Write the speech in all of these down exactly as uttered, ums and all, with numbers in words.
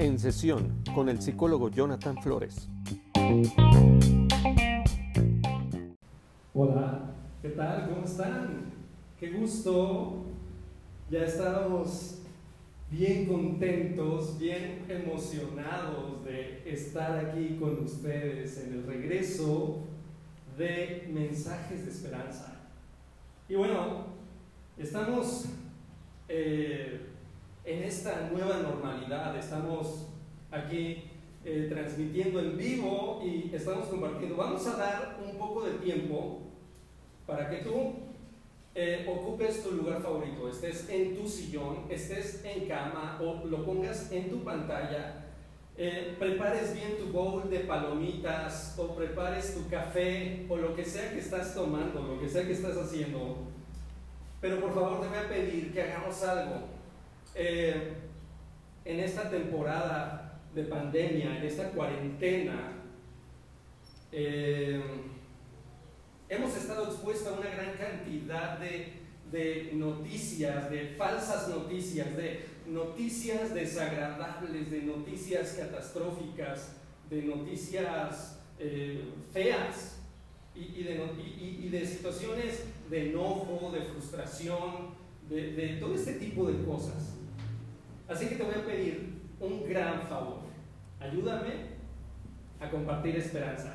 En sesión con el psicólogo Jonathan Flores. Hola, ¿qué tal? ¿Cómo están? Qué gusto. Ya estamos bien contentos, bien emocionados de estar aquí con ustedes en el regreso de Mensajes de Esperanza. Y bueno, estamos eh, en esta nueva normalidad, estamos aquí eh, transmitiendo en vivo y estamos compartiendo. Vamos a dar un poco de tiempo para que tú eh, ocupes tu lugar favorito, estés en tu sillón, estés en cama o lo pongas en tu pantalla. Eh, prepares bien tu bowl de palomitas o prepares tu café o lo que sea que estás tomando, lo que sea que estás haciendo, pero por favor te voy a pedir que hagamos algo eh, en esta temporada de pandemia, en esta cuarentena. Eh, hemos estado expuestos a una gran cantidad de, de noticias, de falsas noticias, de noticias desagradables, de noticias catastróficas, de noticias eh, feas y, y, de, y, y de situaciones de enojo, de frustración, de, de todo este tipo de cosas. Así que te voy a pedir un gran favor, ayúdame a compartir esperanza.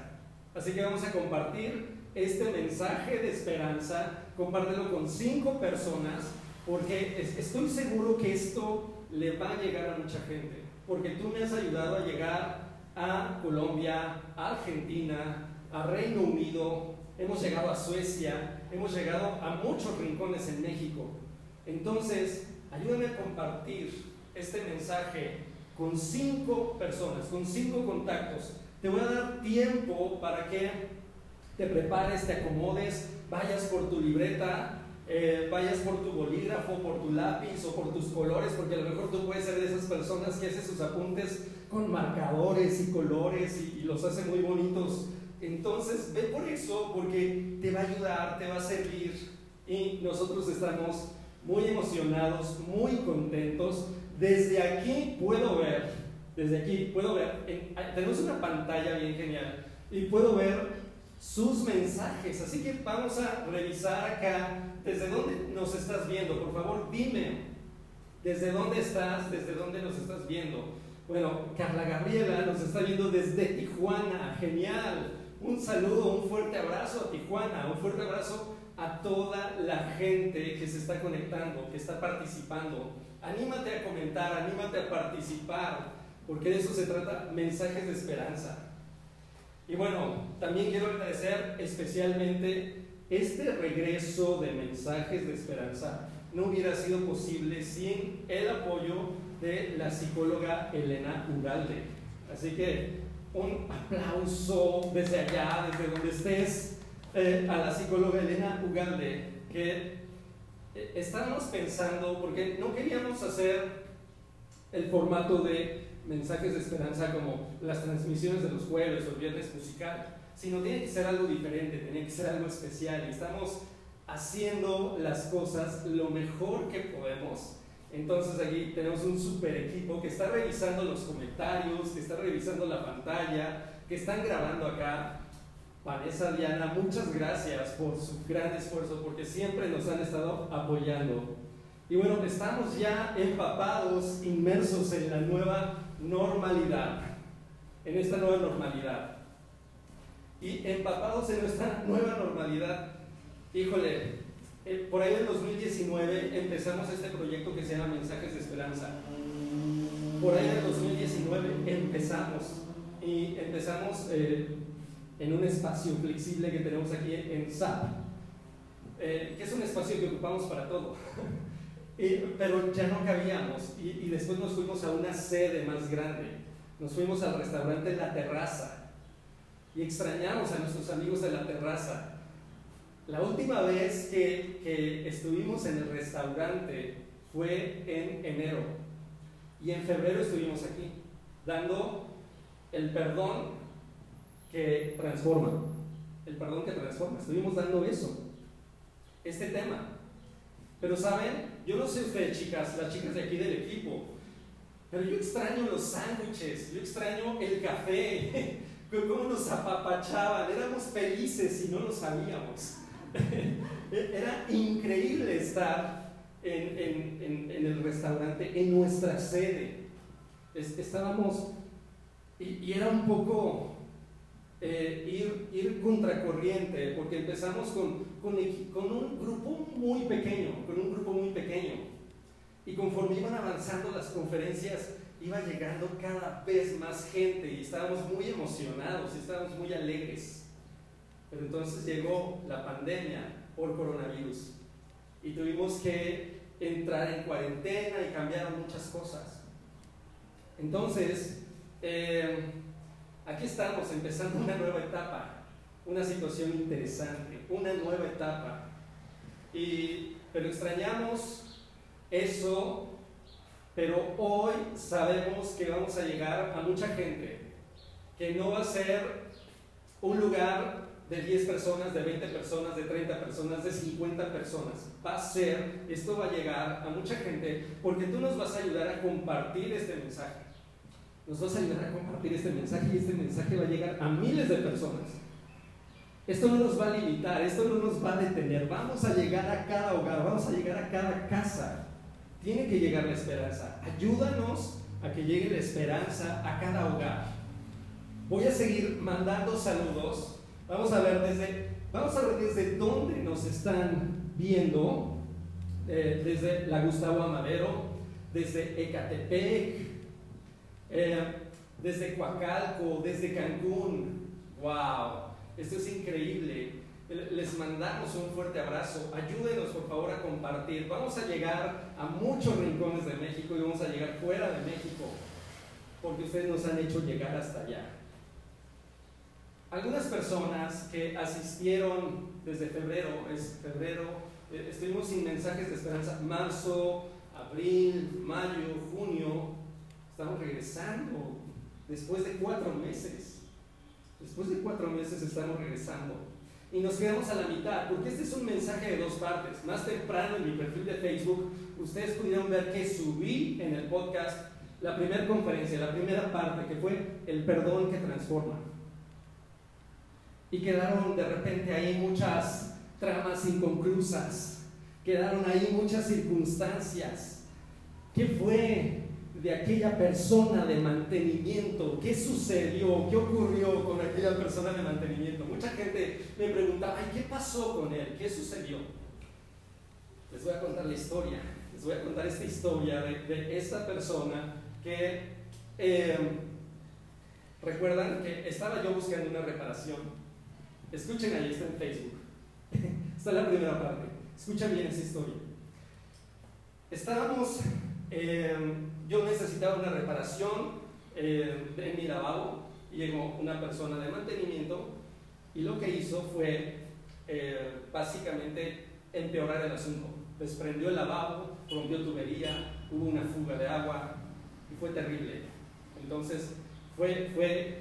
Así que vamos a compartir este mensaje de esperanza, compártelo con cinco personas, porque estoy seguro que esto le va a llegar a mucha gente, porque tú me has ayudado a llegar a Colombia, a Argentina, a Reino Unido, hemos llegado a Suecia, hemos llegado a muchos rincones en México. Entonces, ayúdame a compartir este mensaje con cinco personas, con cinco contactos. Te voy a dar tiempo para que te prepares, te acomodes, vayas por tu libreta, Eh, vayas por tu bolígrafo, por tu lápiz o por tus colores, porque a lo mejor tú puedes ser de esas personas que hace sus apuntes con marcadores y colores y, y los hace muy bonitos. Entonces ve por eso, porque te va a ayudar, te va a servir, y nosotros estamos muy emocionados, muy contentos. Desde aquí puedo ver, desde aquí puedo ver, en, tenemos una pantalla bien genial y puedo ver sus mensajes, así que vamos a revisar acá. ¿Desde dónde nos estás viendo? Por favor, dime. ¿Desde dónde estás? ¿Desde dónde nos estás viendo? Bueno, Carla Gabriela nos está viendo desde Tijuana. ¡Genial! Un saludo, un fuerte abrazo a Tijuana. Un fuerte abrazo a toda la gente que se está conectando, que está participando. Anímate a comentar, anímate a participar, porque de eso se trata Mensajes de Esperanza. Y bueno, también quiero agradecer especialmente este regreso de Mensajes de Esperanza. No hubiera sido posible sin el apoyo de la psicóloga Elena Uralde. Así que un aplauso desde allá, desde donde estés, eh, a la psicóloga Elena Uralde, que eh, estábamos pensando, porque no queríamos hacer el formato de Mensajes de Esperanza como las transmisiones de los jueves o el viernes musical, sino tiene que ser algo diferente, tiene que ser algo especial. Estamos haciendo las cosas lo mejor que podemos. Entonces aquí tenemos un super equipo que está revisando los comentarios, que está revisando la pantalla, que están grabando acá. Vanessa, Diana, muchas gracias por su gran esfuerzo, porque siempre nos han estado apoyando. Y bueno, estamos ya empapados, inmersos en la nueva normalidad, en esta nueva normalidad. Y empapados en nuestra nueva normalidad, híjole, eh, por ahí en dos mil diecinueve empezamos este proyecto que se llama Mensajes de Esperanza. Por ahí en dos mil diecinueve empezamos, y empezamos eh, en un espacio flexible que tenemos aquí en S A P, eh, que es un espacio que ocupamos para todo. Y, pero ya no cabíamos, y, y después nos fuimos a una sede más grande, nos fuimos al restaurante La Terraza, y extrañamos a nuestros amigos de La Terraza. La última vez que, que estuvimos en el restaurante fue en enero, y en febrero estuvimos aquí, dando el perdón que transforma, el perdón que transforma, estuvimos dando eso, este tema. Pero ¿saben? Yo no sé ustedes, chicas, las chicas de aquí del equipo, pero yo extraño los sándwiches, yo extraño el café, cómo nos apapachaban, éramos felices y no lo sabíamos. Era increíble estar en, en, en, en el restaurante, en nuestra sede. Estábamos, y, y era un poco eh, ir, ir contracorriente, porque empezamos con, con, con un grupo muy pequeño, con un grupo muy pequeño. Y conforme iban avanzando las conferencias, iba llegando cada vez más gente y estábamos muy emocionados, y estábamos muy alegres. Pero entonces llegó la pandemia por coronavirus y tuvimos que entrar en cuarentena y cambiaron muchas cosas. Entonces, eh, aquí estamos empezando una nueva etapa, una situación interesante, una nueva etapa. Y, pero extrañamos eso, pero hoy sabemos que vamos a llegar a mucha gente, que no va a ser un lugar de diez personas, de veinte personas, de treinta personas, de cincuenta personas. Va a ser, esto va a llegar a mucha gente, porque tú nos vas a ayudar a compartir este mensaje. Nos vas a ayudar a compartir este mensaje y este mensaje va a llegar a miles de personas. Esto no nos va a limitar, esto no nos va a detener. Vamos a llegar a cada hogar, vamos a llegar a cada casa. Tiene que llegar la esperanza. Ayúdanos a que llegue la esperanza a cada hogar. Voy a seguir mandando saludos. Vamos a ver desde, vamos a ver desde dónde nos están viendo, eh, desde la Gustavo Amadero, desde Ecatepec, eh, desde Coacalco, desde Cancún. ¡Wow! Esto es increíble. Les mandamos un fuerte abrazo. Ayúdenos, por favor, a compartir. Vamos a llegar a muchos rincones de México y vamos a llegar fuera de México, porque ustedes nos han hecho llegar hasta allá. Algunas personas que asistieron desde febrero, es febrero, eh, estuvimos sin mensajes de esperanza, marzo, abril, mayo, junio, estamos regresando después de cuatro meses, después de cuatro meses estamos regresando y nos quedamos a la mitad, porque este es un mensaje de dos partes. Más temprano en mi perfil de Facebook, ustedes pudieron ver que subí en el podcast la primera conferencia, la primera parte que fue El perdón que transforma. Y quedaron de repente ahí muchas tramas inconclusas, quedaron ahí muchas circunstancias. ¿Qué fue de aquella persona de mantenimiento? ¿Qué sucedió? ¿Qué ocurrió con aquella persona de mantenimiento? Mucha gente me preguntaba, ay, ¿qué pasó con él? ¿Qué sucedió? Les voy a contar la historia, les voy a contar esta historia de, de esta persona que, eh, recuerdan que estaba yo buscando una reparación. Escuchen, ahí está en Facebook. Está la primera parte. Escuchen bien esa historia. Estábamos, eh, yo necesitaba una reparación eh, en mi lavabo. Llegó una persona de mantenimiento y lo que hizo fue eh, básicamente empeorar el asunto. Desprendió el lavabo, rompió tubería, hubo una fuga de agua y fue terrible. Entonces fue... fue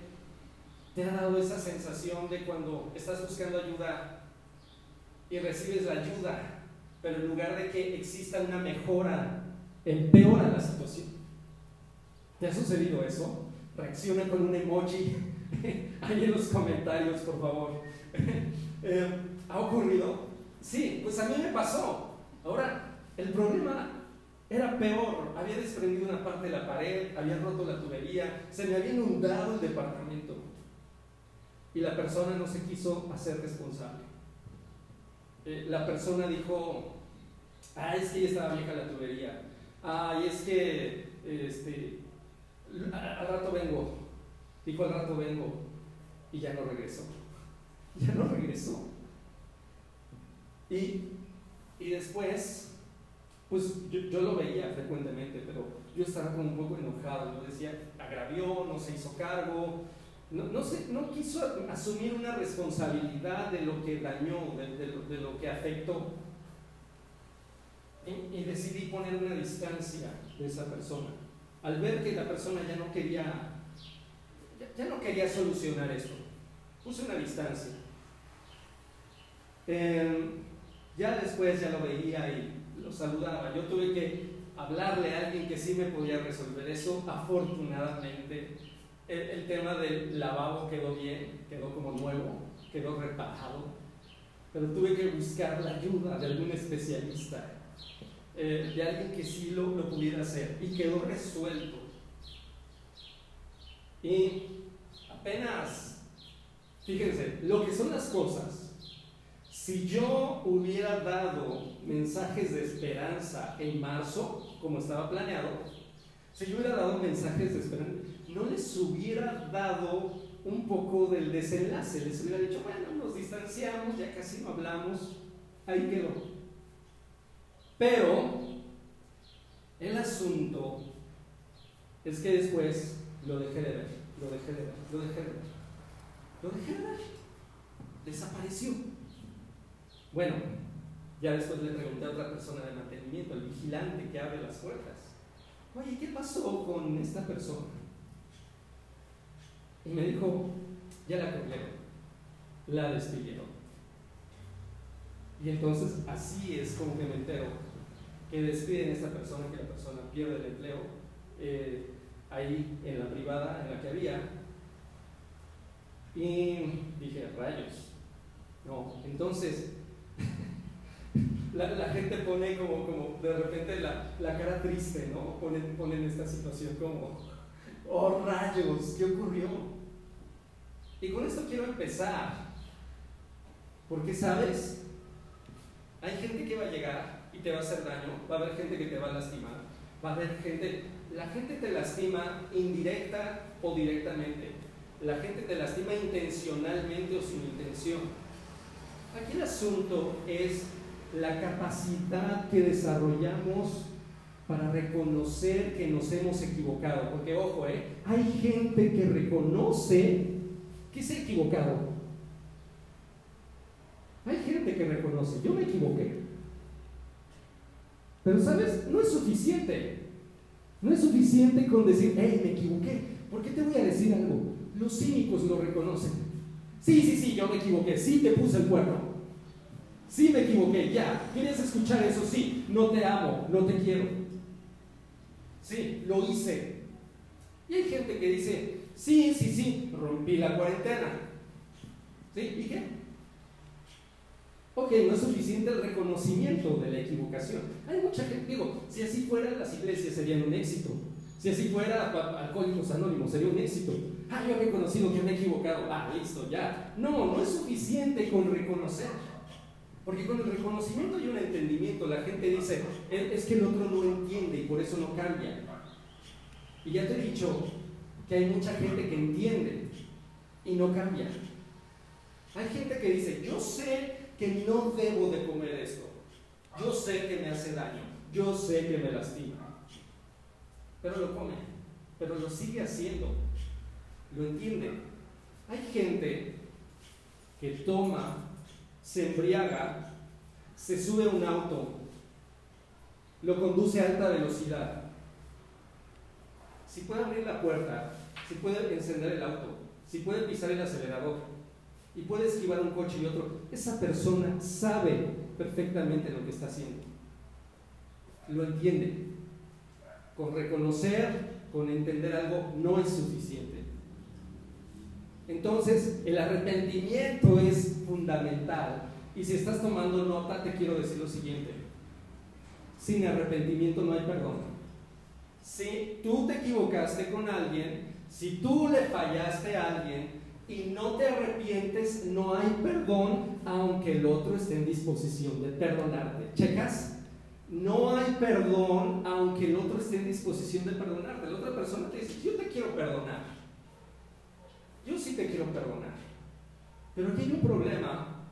¿Te ha dado esa sensación de cuando estás buscando ayuda y recibes la ayuda, pero en lugar de que exista una mejora, empeora la situación? ¿Te ha sucedido eso? Reacciona con un emoji ahí en los comentarios, por favor. eh, ¿Ha ocurrido? Sí, pues a mí me pasó. Ahora, el problema era peor. Había desprendido una parte de la pared, había roto la tubería, se me había inundado el departamento. Y la persona no se quiso hacer responsable. Eh, la persona dijo, ah, es que ya estaba vieja la tubería, ah, y es que este, al rato vengo, dijo al rato vengo, y ya no regresó, ya no regresó. Y, y después, pues yo, yo lo veía frecuentemente, pero yo estaba como un poco enojado, yo decía, agravió, no se hizo cargo. No, no, se, no quiso asumir una responsabilidad de lo que dañó, de, de, de lo que afectó. Y, y decidí poner una distancia de esa persona. Al ver que la persona ya no quería, ya, ya no quería solucionar esto, puse una distancia. Eh, ya después ya lo veía y lo saludaba. Yo tuve que hablarle a alguien que sí me podía resolver eso. Afortunadamente, el, el tema del lavabo quedó bien, quedó como nuevo, quedó reparado, pero tuve que buscar la ayuda de algún especialista, eh, de alguien que sí lo, lo pudiera hacer, y quedó resuelto. Y apenas, fíjense, lo que son las cosas. Si yo hubiera dado mensajes de esperanza en marzo, como estaba planeado, si yo hubiera dado mensajes de esperanza, no les hubiera dado un poco del desenlace, les hubiera dicho, bueno, nos distanciamos, ya casi no hablamos, ahí quedó. Pero el asunto es que después lo dejé de ver, lo dejé de ver, lo dejé de ver, lo dejé de ver, desapareció. Bueno, ya después le pregunté a otra persona de mantenimiento, el vigilante que abre las puertas. Oye, ¿qué pasó con esta persona? Y me dijo, ya la corrieron, la despidieron. Y entonces así es como que me entero que despiden a esta persona, que la persona pierde el empleo, eh, ahí en la privada en la que había. Y dije, rayos, no, entonces... La, la gente pone como, como de repente la, la cara triste, ¿no? Ponen, ponen esta situación como, ¡oh rayos! ¿Qué ocurrió? Y con esto quiero empezar, porque sabes, hay gente que va a llegar y te va a hacer daño, va a haber gente que te va a lastimar, va a haber gente, la gente te lastima indirecta o directamente, la gente te lastima intencionalmente o sin intención. Aquí el asunto es la capacidad que desarrollamos para reconocer que nos hemos equivocado, porque ojo, ¿eh? hay gente que reconoce que se ha equivocado, hay gente que reconoce, yo me equivoqué, pero sabes, no es suficiente, no es suficiente con decir, hey, me equivoqué, porque te voy a decir algo, los cínicos lo reconocen, sí, sí, sí, yo me equivoqué, sí te puse el cuerno, sí me equivoqué, ya, ¿querías escuchar eso? Sí, no te amo, no te quiero. Sí, lo hice. Y hay gente que dice, sí, sí, sí, rompí la cuarentena. ¿Sí? ¿Y qué? Ok, no es suficiente el reconocimiento de la equivocación. Hay mucha gente, digo, si así fuera las iglesias serían un éxito. Si así fuera Alcohólicos Anónimos sería un éxito. Ah, yo he reconocido que me he equivocado. Ah, listo, ya. No, no es suficiente con reconocer. Porque con el reconocimiento y un entendimiento, la gente dice, es que el otro no entiende y por eso no cambia. Y ya te he dicho que hay mucha gente que entiende y no cambia. Hay gente que dice, yo sé que no debo de comer esto, yo sé que me hace daño, yo sé que me lastima, pero lo come, pero lo sigue haciendo, lo entiende. Hay gente que toma, se embriaga, se sube a un auto, lo conduce a alta velocidad. Si puede abrir la puerta, si puede encender el auto, si puede pisar el acelerador y puede esquivar un coche y otro, esa persona sabe perfectamente lo que está haciendo. Lo entiende. Con reconocer, con entender algo, no es suficiente. Entonces, el arrepentimiento es fundamental. Y si estás tomando nota, te quiero decir lo siguiente. Sin arrepentimiento no hay perdón. Si tú te equivocaste con alguien, si tú le fallaste a alguien y no te arrepientes, no hay perdón, aunque el otro esté en disposición de perdonarte. ¿Checas? No hay perdón, aunque el otro esté en disposición de perdonarte. La otra persona te dice, yo te quiero perdonar. Yo sí te quiero perdonar, pero aquí hay un problema,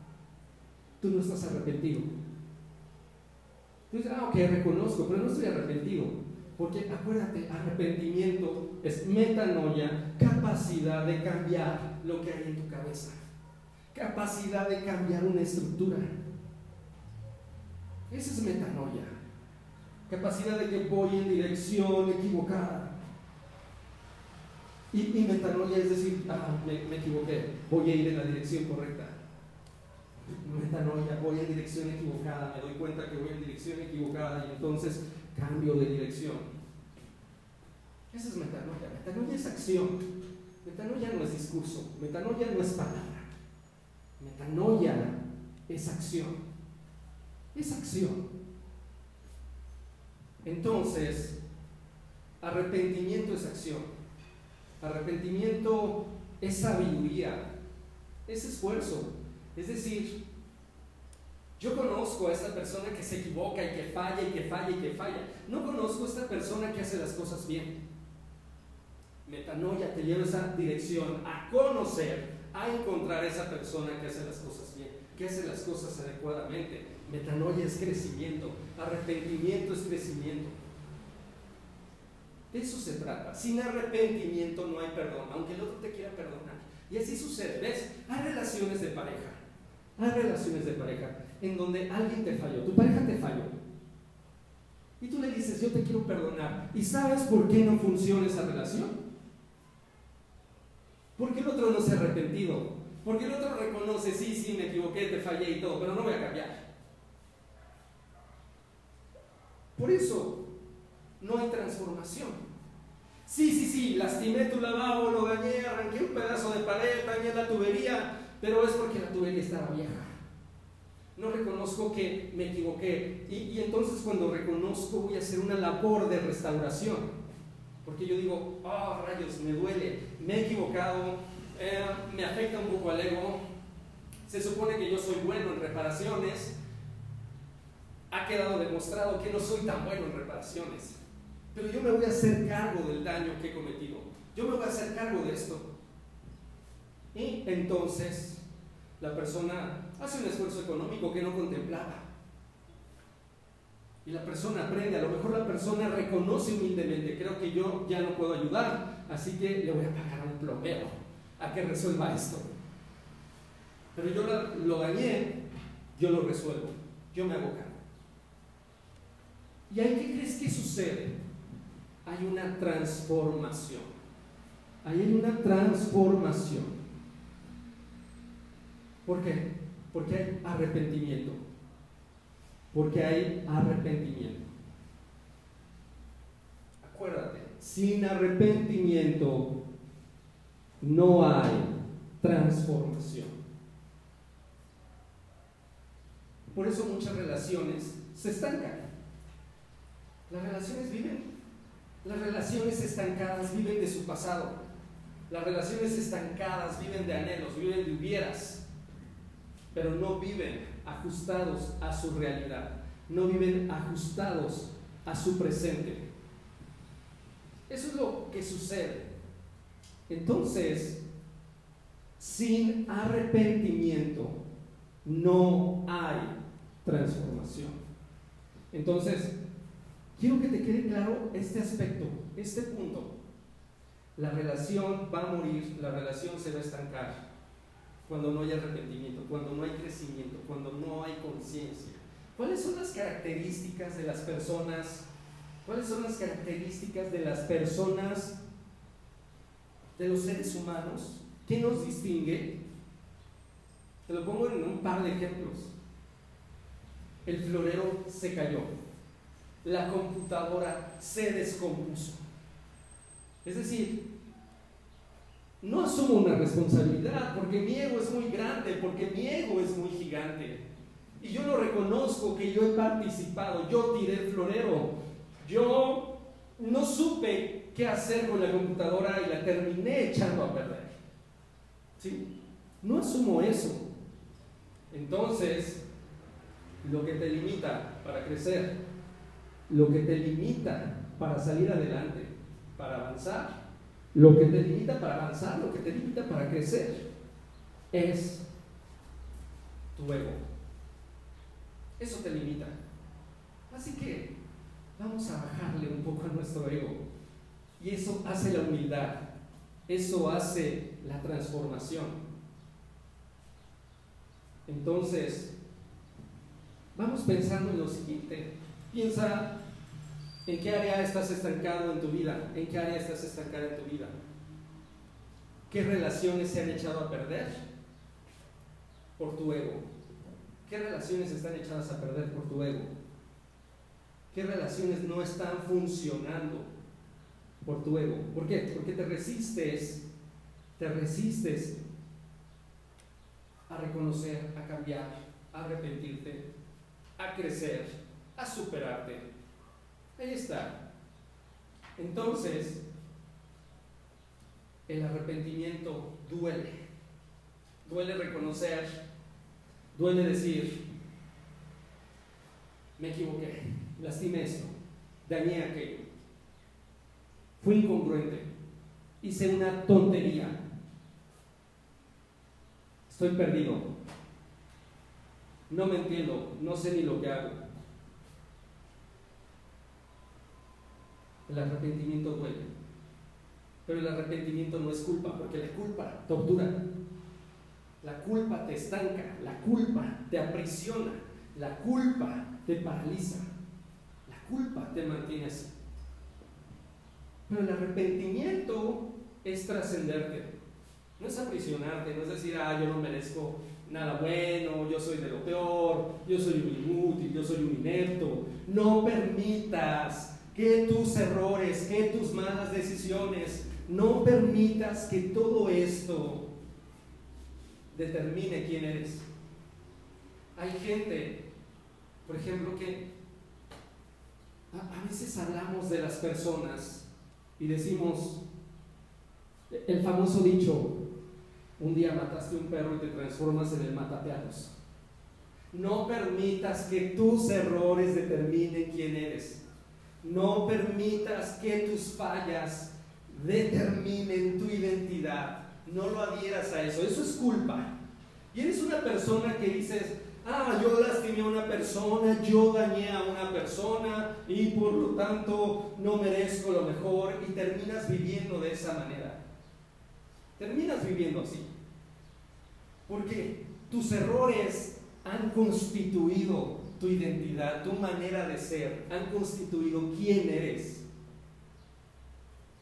tú no estás arrepentido. Tú dices, ah, ok, reconozco, pero no estoy arrepentido, porque acuérdate, arrepentimiento es metanoia, capacidad de cambiar lo que hay en tu cabeza, capacidad de cambiar una estructura, eso es metanoia, capacidad de que voy en dirección equivocada. Y, y metanoia es decir, ah, me, me equivoqué, voy a ir en la dirección correcta. no es tan olla, voy en dirección equivocada, me doy cuenta que voy en dirección equivocada y entonces cambio de dirección. Esa es metanoia. Metanoia es acción. Metanoia no es discurso. Metanoia no es palabra. Metanoia es acción. Es acción. Entonces, arrepentimiento es acción. Arrepentimiento es sabiduría. Es esfuerzo. Es decir, yo conozco a esta persona que se equivoca y que falla y que falla y que falla. No conozco a esta persona que hace las cosas bien. Metanoia te lleva a esa dirección, a conocer, a encontrar a esa persona que hace las cosas bien, que hace las cosas adecuadamente. Metanoia es crecimiento, arrepentimiento es crecimiento. De eso se trata. Sin arrepentimiento no hay perdón, aunque el otro te quiera perdonar. Y así sucede, ¿ves? Hay relaciones de pareja, hay relaciones de pareja en donde alguien te falló, tu pareja te falló. Y tú le dices, yo te quiero perdonar. ¿Y sabes por qué no funciona esa relación? Porque el otro no se ha arrepentido. Porque el otro reconoce, sí, sí, me equivoqué, te fallé y todo, pero no voy a cambiar. Por eso no hay transformación. Sí, sí, sí, lastimé tu lavabo, lo dañé, arranqué un pedazo de pared, dañé la tubería, pero es porque la tubería estaba vieja. No reconozco que me equivoqué. Y, y entonces cuando reconozco voy a hacer una labor de restauración. Porque yo digo, oh rayos, me duele, me he equivocado, eh, me afecta un poco al ego, se supone que yo soy bueno en reparaciones, ha quedado demostrado que no soy tan bueno en reparaciones, pero yo me voy a hacer cargo del daño que he cometido, yo me voy a hacer cargo de esto. Y entonces la persona hace un esfuerzo económico que no contemplaba. Y la persona aprende, a lo mejor la persona reconoce humildemente, creo que yo ya no puedo ayudar, así que le voy a pagar a un plomero a que resuelva esto. Pero yo lo, lo dañé, yo lo resuelvo, yo me hago cargo. ¿Y ahí qué crees que sucede? Hay una transformación, ahí hay una transformación. ¿Por qué? Porque hay arrepentimiento. Porque hay arrepentimiento. Acuérdate, sin arrepentimiento no hay transformación. Por eso muchas relaciones se estancan. Las relaciones viven. Las relaciones estancadas viven de su pasado. Las relaciones estancadas viven de anhelos, viven de hubieras, pero no viven ajustados a su realidad, no viven ajustados a su presente. Eso es lo que sucede. Entonces, sin arrepentimiento no hay transformación. Entonces, quiero que te quede claro este aspecto, este punto. La relación va a morir, la relación se va a estancar cuando no hay arrepentimiento, cuando no hay crecimiento, cuando no hay conciencia. ¿Cuáles son las características de las personas? ¿Cuáles son las características de las personas, de los seres humanos? ¿Qué nos distingue? Te lo pongo en un par de ejemplos. El florero se cayó. La computadora se descompuso. Es decir, no asumo una responsabilidad porque mi ego es muy grande, porque mi ego es muy gigante. Y yo no reconozco que yo he participado, yo tiré el florero, yo no supe qué hacer con la computadora y la terminé echando a perder. ¿Sí? No asumo eso. Entonces, lo que te limita para crecer, lo que te limita para salir adelante, para avanzar, lo que te limita para avanzar, lo que te limita para crecer, es tu ego. Eso te limita. Así que vamos a bajarle un poco a nuestro ego. Y eso hace la humildad. Eso hace la transformación. Entonces, vamos pensando en lo siguiente. Piensa, ¿en qué área estás estancado en tu vida? ¿En qué área estás estancada en tu vida? ¿Qué relaciones se han echado a perder por tu ego? ¿Qué relaciones están echadas a perder por tu ego? ¿Qué relaciones no están funcionando por tu ego? ¿Por qué? Porque te resistes, te resistes a reconocer, a cambiar, a arrepentirte, a crecer, a superarte. Ahí está. Entonces, el arrepentimiento duele. Duele reconocer, duele decir, me equivoqué, lastimé esto, dañé aquello, fui incongruente, hice una tontería, estoy perdido, no me entiendo, no sé ni lo que hago. El arrepentimiento duele, pero el arrepentimiento no es culpa, porque la culpa tortura, la culpa te estanca, la culpa te aprisiona, la culpa te paraliza, la culpa te mantiene así. Pero el arrepentimiento es trascenderte, no es aprisionarte, no es decir, ah, yo no merezco nada bueno, yo soy de lo peor, yo soy un inútil, yo soy un inepto. No permitas que tus errores, que tus malas decisiones, no permitas que todo esto determine quién eres. Hay gente, por ejemplo, que a, a veces hablamos de las personas y decimos el famoso dicho, un día mataste un perro y te transformas en el mataperros. No permitas que tus errores determinen quién eres. No permitas que tus fallas determinen tu identidad. No lo adhieras a eso, eso es culpa. Y eres una persona que dices, ah, yo lastimé a una persona, yo dañé a una persona y por lo tanto no merezco lo mejor, y terminas viviendo de esa manera. Terminas viviendo así. Porque tus errores han constituido tu identidad, tu manera de ser, han constituido quién eres.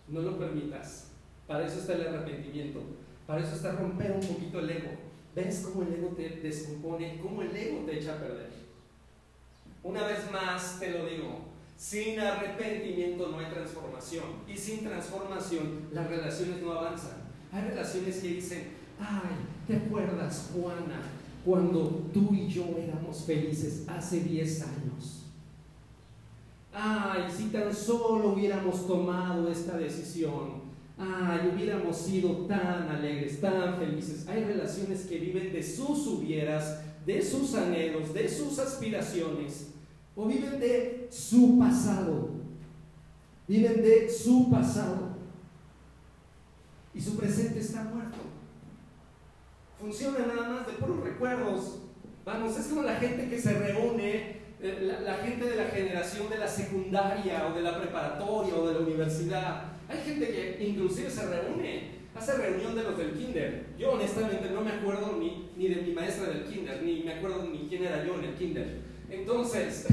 No lo permitas. Para eso está el arrepentimiento. Para eso está romper un poquito el ego. ¿Ves cómo el ego te descompone? ¿Cómo el ego te echa a perder? Una vez más te lo digo, sin arrepentimiento no hay transformación. Y sin transformación las relaciones no avanzan. Hay relaciones que dicen, ay, ¿te acuerdas, Juana? Cuando tú y yo éramos felices hace diez años. Ay, si tan solo hubiéramos tomado esta decisión. Ay, hubiéramos sido tan alegres, tan felices. Hay relaciones que viven de sus hubieras, de sus anhelos, de sus aspiraciones. O viven de su pasado. Viven de su pasado. Y su presente está muerto. Funciona nada más de puros recuerdos. Vamos, es como la gente que se reúne, la, la gente de la generación de la secundaria o de la preparatoria o de la universidad. Hay gente que inclusive se reúne, hace reunión de los del kinder. Yo honestamente no me acuerdo ni, ni de mi maestra del kinder, ni me acuerdo ni quién era yo en el kinder. Entonces,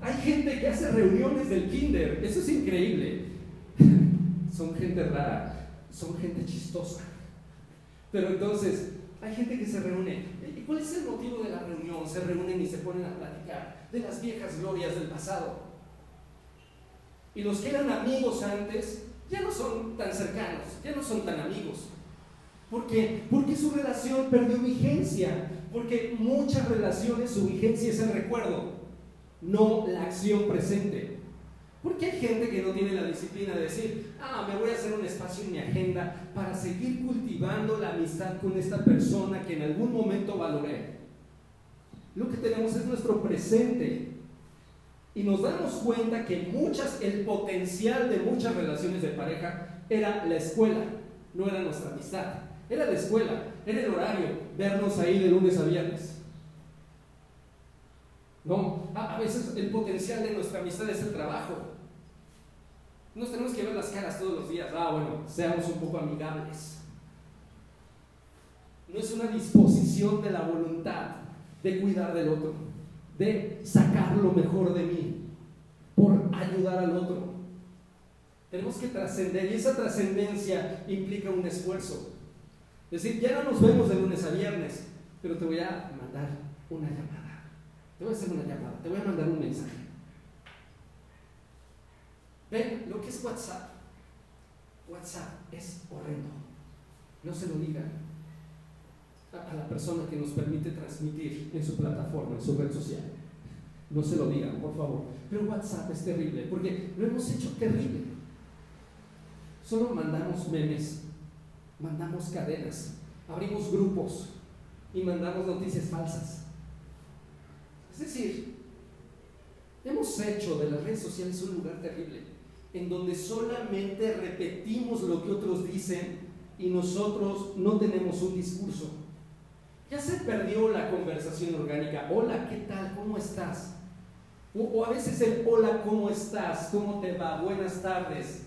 hay gente que hace reuniones del kinder, eso es increíble. Son gente rara, son gente chistosa. Pero entonces, hay gente que se reúne. ¿Y cuál es el motivo de la reunión? Se reúnen y se ponen a platicar de las viejas glorias del pasado. Y los que eran amigos antes ya no son tan cercanos, ya no son tan amigos. ¿Por qué? Porque su relación perdió vigencia. Porque muchas relaciones su vigencia es el recuerdo, no la acción presente. Porque hay gente que no tiene la disciplina de decir, ah, me voy a hacer un espacio en mi agenda para seguir cultivando la amistad con esta persona que en algún momento valoré. Lo que tenemos es nuestro presente. Y nos damos cuenta que muchas, el potencial de muchas relaciones de pareja era la escuela, no era nuestra amistad. Era la escuela, era el horario, vernos ahí de lunes a viernes. No, a, a veces el potencial de nuestra amistad es el trabajo. Nos tenemos que ver las caras todos los días. Ah, bueno, seamos un poco amigables. No es una disposición de la voluntad de cuidar del otro, de sacar lo mejor de mí, por ayudar al otro. Tenemos que trascender, y esa trascendencia implica un esfuerzo. Es decir, ya no nos vemos de lunes a viernes, pero te voy a mandar una llamada. te voy a hacer una llamada, te voy a mandar un mensaje. Ven, lo que es WhatsApp, WhatsApp es horrendo. No se lo digan a la persona que nos permite transmitir en su plataforma, en su red social. No se lo digan, por favor. Pero WhatsApp es terrible, porque lo hemos hecho terrible. Solo mandamos memes, mandamos cadenas, abrimos grupos y mandamos noticias falsas. Es decir, hemos hecho de las redes sociales un lugar terrible, en donde solamente repetimos lo que otros dicen y nosotros no tenemos un discurso. Ya se perdió la conversación orgánica. Hola, ¿qué tal? ¿Cómo estás? O, o a veces el hola, ¿cómo estás? ¿Cómo te va? Buenas tardes.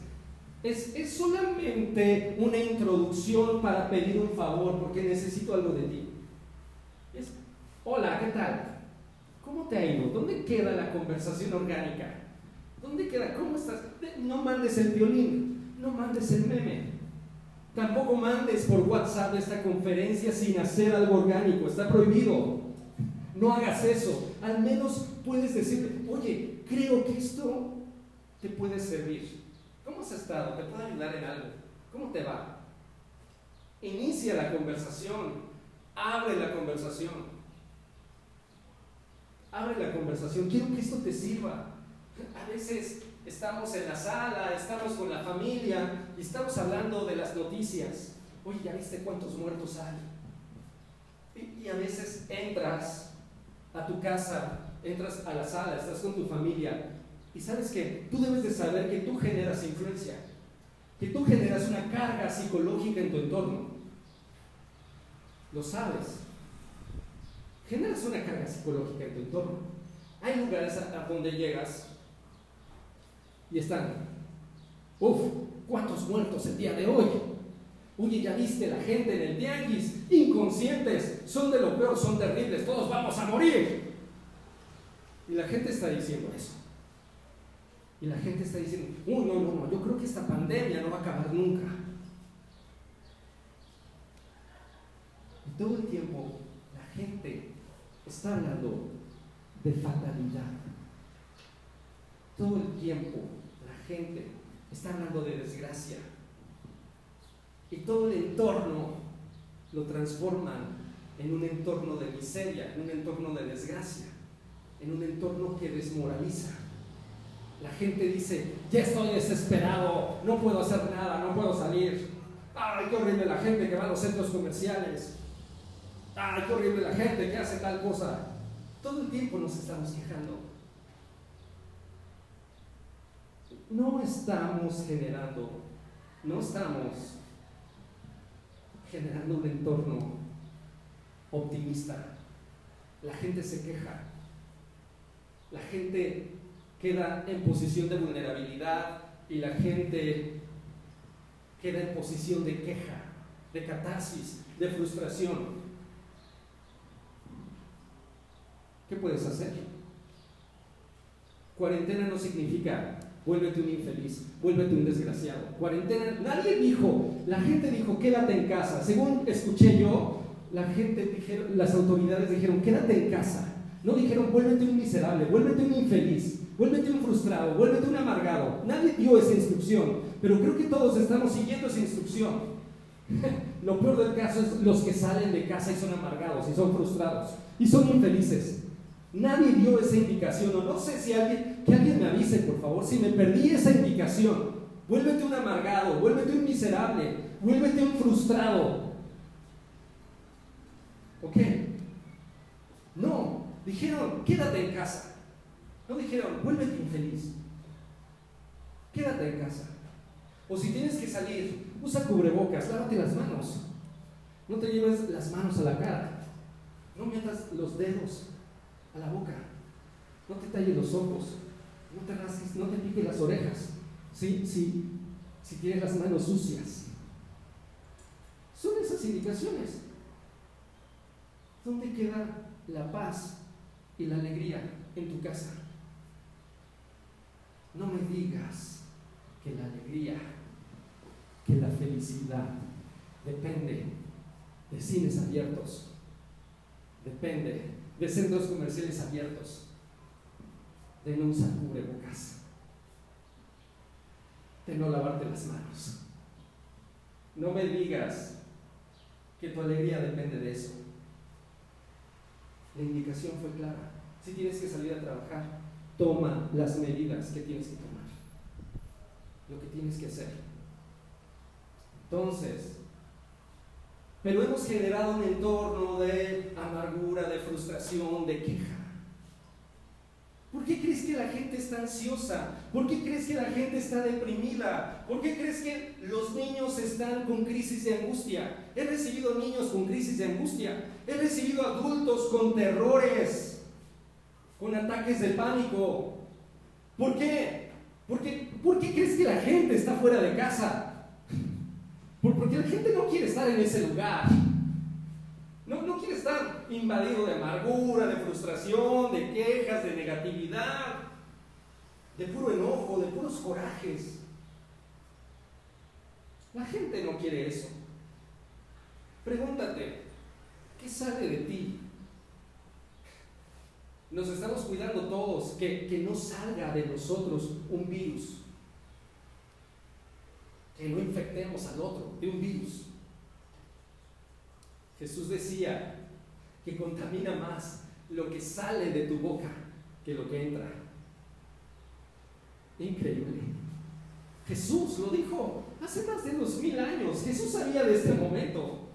Es, es solamente una introducción para pedir un favor, porque necesito algo de ti. Es, hola, ¿qué tal? ¿Cómo te ha ido? ¿Dónde queda la conversación orgánica? ¿Dónde queda? ¿Cómo estás? No mandes el violín, no mandes el meme. Tampoco mandes por WhatsApp esta conferencia sin hacer algo orgánico, está prohibido. No hagas eso. Al menos puedes decirle, oye, creo que esto te puede servir. ¿Cómo has estado? ¿Te puedo ayudar en algo? ¿Cómo te va? Inicia la conversación, abre la conversación. Abre la conversación, quiero que esto te sirva. A veces estamos en la sala, estamos con la familia y estamos hablando de las noticias. Oye, ¿ya viste cuántos muertos hay? Y, y a veces entras a tu casa, entras a la sala, estás con tu familia y sabes que tú debes de saber que tú generas influencia, que tú generas una carga psicológica en tu entorno. Lo sabes. Generas una carga psicológica en tu entorno. Hay lugares a, a donde llegas y están, uff, ¿cuántos muertos el día de hoy? Oye, ¿ya viste la gente en el tianguis? Inconscientes, son de lo peor, son terribles, todos vamos a morir. Y la gente está diciendo eso. Y la gente está diciendo, uy, no, no, no, yo creo que esta pandemia no va a acabar nunca. Y todo el tiempo la gente está hablando de fatalidad. Todo el tiempo la gente está hablando de desgracia. Y todo el entorno lo transforman en un entorno de miseria, en un entorno de desgracia, en un entorno que desmoraliza. La gente dice, ya estoy desesperado, no puedo hacer nada, no puedo salir. ¡Ay, qué horrible la gente que va a los centros comerciales! ¡Ay, qué horrible la gente que hace tal cosa! Todo el tiempo nos estamos quejando. No estamos generando, no estamos generando un entorno optimista. La gente se queja. La gente queda en posición de vulnerabilidad y la gente queda en posición de queja, de catarsis, de frustración. ¿Qué puedes hacer? Cuarentena no significa vuélvete un infeliz, vuélvete un desgraciado. Cuarentena, nadie dijo, la gente dijo quédate en casa. Según escuché yo, la gente dijeron, las autoridades dijeron quédate en casa. No dijeron vuélvete un miserable, vuélvete un infeliz, vuélvete un frustrado, vuélvete un amargado. Nadie dio esa instrucción, pero creo que todos estamos siguiendo esa instrucción. Lo peor del caso es los que salen de casa y son amargados, y son frustrados, y son infelices. Nadie dio esa indicación, o no sé si alguien, que alguien me avise por favor, si me perdí esa indicación. Vuélvete un amargado, vuélvete un miserable, vuélvete un frustrado. ¿Ok? No, dijeron quédate en casa. No dijeron vuélvete infeliz, quédate en casa. O si tienes que salir, usa cubrebocas, lávate las manos, no te lleves las manos a la cara, no metas los dedos a la boca, no te talles los ojos, no te rasgues, no te piques las orejas, sí, sí, si tienes las manos sucias. Son esas indicaciones. ¿Dónde queda la paz y la alegría en tu casa? No me digas que la alegría, que la felicidad depende de cines abiertos, depende de centros comerciales abiertos, de no usar cubrebocas, de no lavarte las manos. No me digas que tu alegría depende de eso. La indicación fue clara. Si tienes que salir a trabajar, toma las medidas que tienes que tomar, lo que tienes que hacer. Entonces, pero hemos generado un entorno de amargura, de frustración, de queja. ¿Por qué crees que la gente está ansiosa? ¿Por qué crees que la gente está deprimida? ¿Por qué crees que los niños están con crisis de angustia? He recibido niños con crisis de angustia. He recibido adultos con terrores, con ataques de pánico. ¿Por qué? ¿Por qué, por qué crees que la gente está fuera de casa? Porque la gente no quiere estar en ese lugar. No, no quiere estar invadido de amargura, de frustración, de quejas, de negatividad, de puro enojo, de puros corajes. La gente no quiere eso. Pregúntate, ¿qué sale de ti? Nos estamos cuidando todos, que, que no salga de nosotros un virus, que no infectemos al otro de un virus. Jesús decía que contamina más lo que sale de tu boca que lo que entra. Increíble. Jesús lo dijo hace más de dos mil años. Jesús sabía de este momento.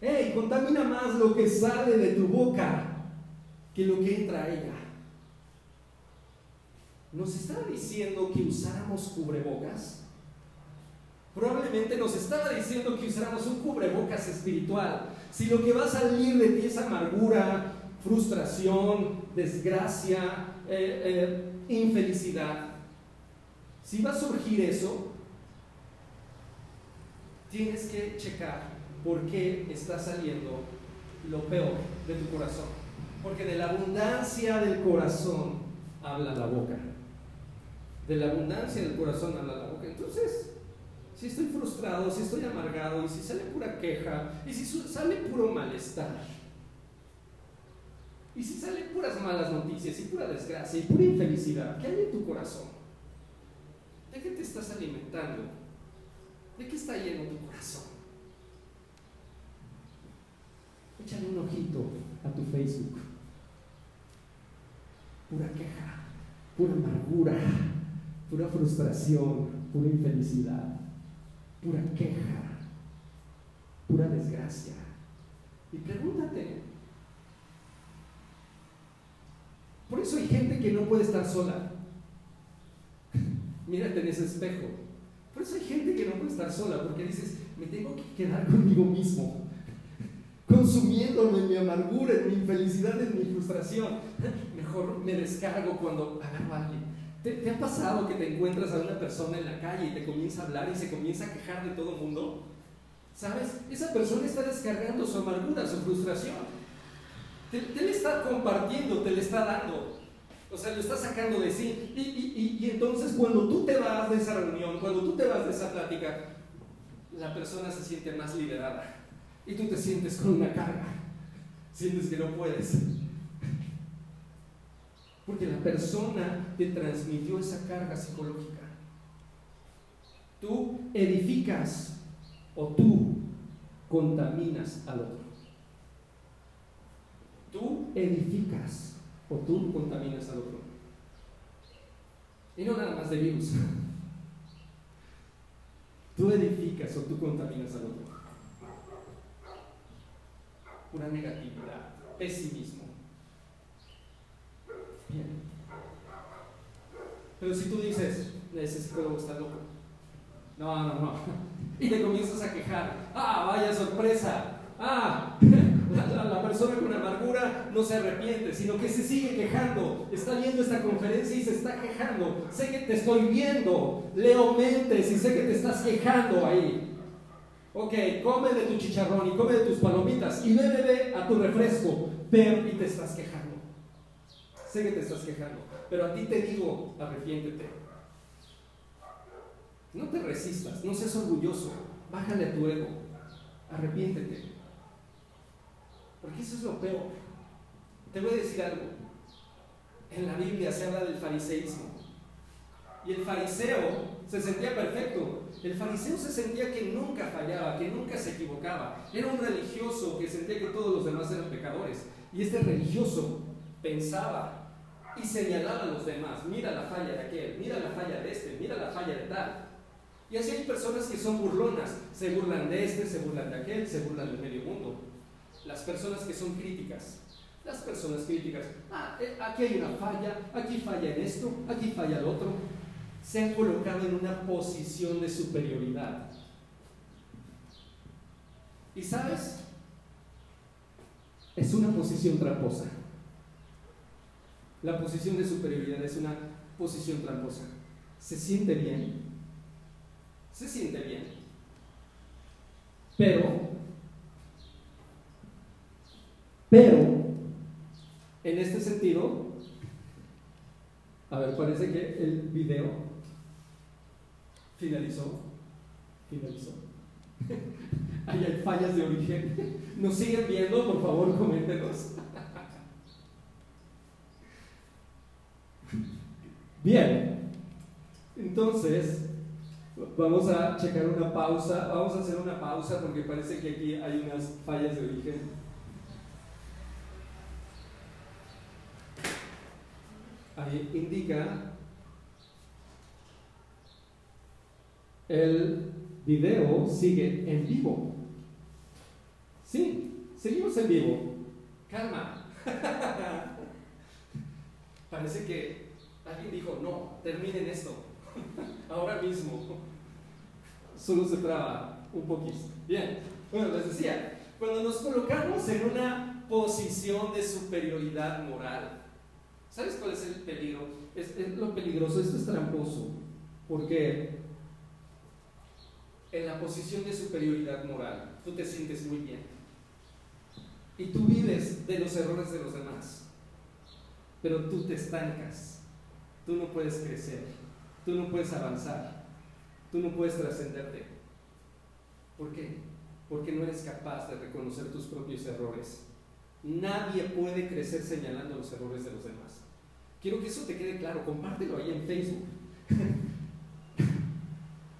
¡Ey! Contamina más lo que sale de tu boca que lo que entra a ella. ¿Nos estaba diciendo que usáramos cubrebocas? Probablemente nos estaba diciendo que usáramos un cubrebocas espiritual. Si lo que va a salir de ti es amargura, frustración, desgracia, eh, eh, infelicidad, si va a surgir eso, tienes que checar por qué está saliendo lo peor de tu corazón, porque de la abundancia del corazón habla la boca. De la abundancia del corazón habla la boca. Entonces, si estoy frustrado, si estoy amargado, y si sale pura queja, y si sale puro malestar, y si salen puras malas noticias, y pura desgracia, y pura infelicidad, ¿qué hay en tu corazón? ¿De qué te estás alimentando? ¿De qué está lleno tu corazón? Échale un ojito a tu Facebook. Pura queja, pura amargura, pura frustración, pura infelicidad, pura queja, pura desgracia. Y pregúntate. Por eso hay gente que no puede estar sola. Mírate en ese espejo. Por eso hay gente que no puede estar sola, porque dices, me tengo que quedar conmigo mismo, consumiéndome en mi amargura, en mi infelicidad, en mi frustración. Mejor me descargo cuando agarro a alguien. ¿Te, ¿Te ha pasado que te encuentras a una persona en la calle y te comienza a hablar y se comienza a quejar de todo el mundo? ¿Sabes? Esa persona está descargando su amargura, su frustración. Te, te le está compartiendo, te le está dando. O sea, lo está sacando de sí. Y, y, y, y entonces cuando tú te vas de esa reunión, cuando tú te vas de esa plática, la persona se siente más liberada. Y tú te sientes con una carga. Sientes que no puedes. Porque la persona te transmitió esa carga psicológica. Tú edificas o tú contaminas al otro. Tú edificas o tú contaminas al otro. Y no nada más de virus. Tú edificas o tú contaminas al otro. Pura negatividad, pesimismo. Bien. Pero si tú dices, ese psicólogo está loco, no, no, no, y te comienzas a quejar, ah, vaya sorpresa, ah, la, la, la persona con amargura no se arrepiente, sino que se sigue quejando, está viendo esta conferencia y se está quejando, sé que te estoy viendo, leo mentes y sé que te estás quejando ahí. Ok, come de tu chicharrón y come de tus palomitas y bebe, bebe a tu refresco, pero y te estás quejando. Sé que te estás quejando, pero a ti te digo, arrepiéntete. No te resistas, no seas orgulloso, bájale a tu ego, arrepiéntete. Porque eso es lo peor. Te voy a decir algo. En la Biblia se habla del fariseísmo. Y el fariseo se sentía perfecto. El fariseo se sentía que nunca fallaba, que nunca se equivocaba. Era un religioso que sentía que todos los demás eran pecadores. Y este religioso pensaba y señalaba a los demás. Mira la falla de aquel, mira la falla de este, mira la falla de tal. Y así hay personas que son burlonas. Se burlan de este, se burlan de aquel, se burlan del medio mundo. Las personas que son críticas. Las personas críticas. Ah, aquí hay una falla, aquí falla en esto, aquí falla el otro. Se han colocado en una posición de superioridad. ¿Y sabes? Es una posición tramposa. La posición de superioridad es una posición tramposa. Se siente bien. Se siente bien. Pero, pero, en este sentido, a ver, parece que el video... Finalizó, finalizó. Ahí hay fallas de origen. ¿Nos siguen viendo? Por favor, coméntenos. Bien, entonces vamos a checar una pausa. Vamos a hacer una pausa porque parece que aquí hay unas fallas de origen. Ahí indica el video, sigue en vivo. Sí, seguimos en vivo. Calma. Parece que alguien dijo, no, terminen esto. Ahora mismo. Solo se traba un poquito. Bien, bueno, les decía, cuando nos colocamos en una posición de superioridad moral, ¿sabes cuál es el peligro? Es, es lo peligroso, esto es tramposo. Porque en la posición de superioridad moral, tú te sientes muy bien y tú vives de los errores de los demás, pero tú te estancas, tú no puedes crecer, tú no puedes avanzar, tú no puedes trascenderte. ¿Por qué? Porque no eres capaz de reconocer tus propios errores. Nadie puede crecer señalando los errores de los demás. Quiero que eso te quede claro, compártelo ahí en Facebook.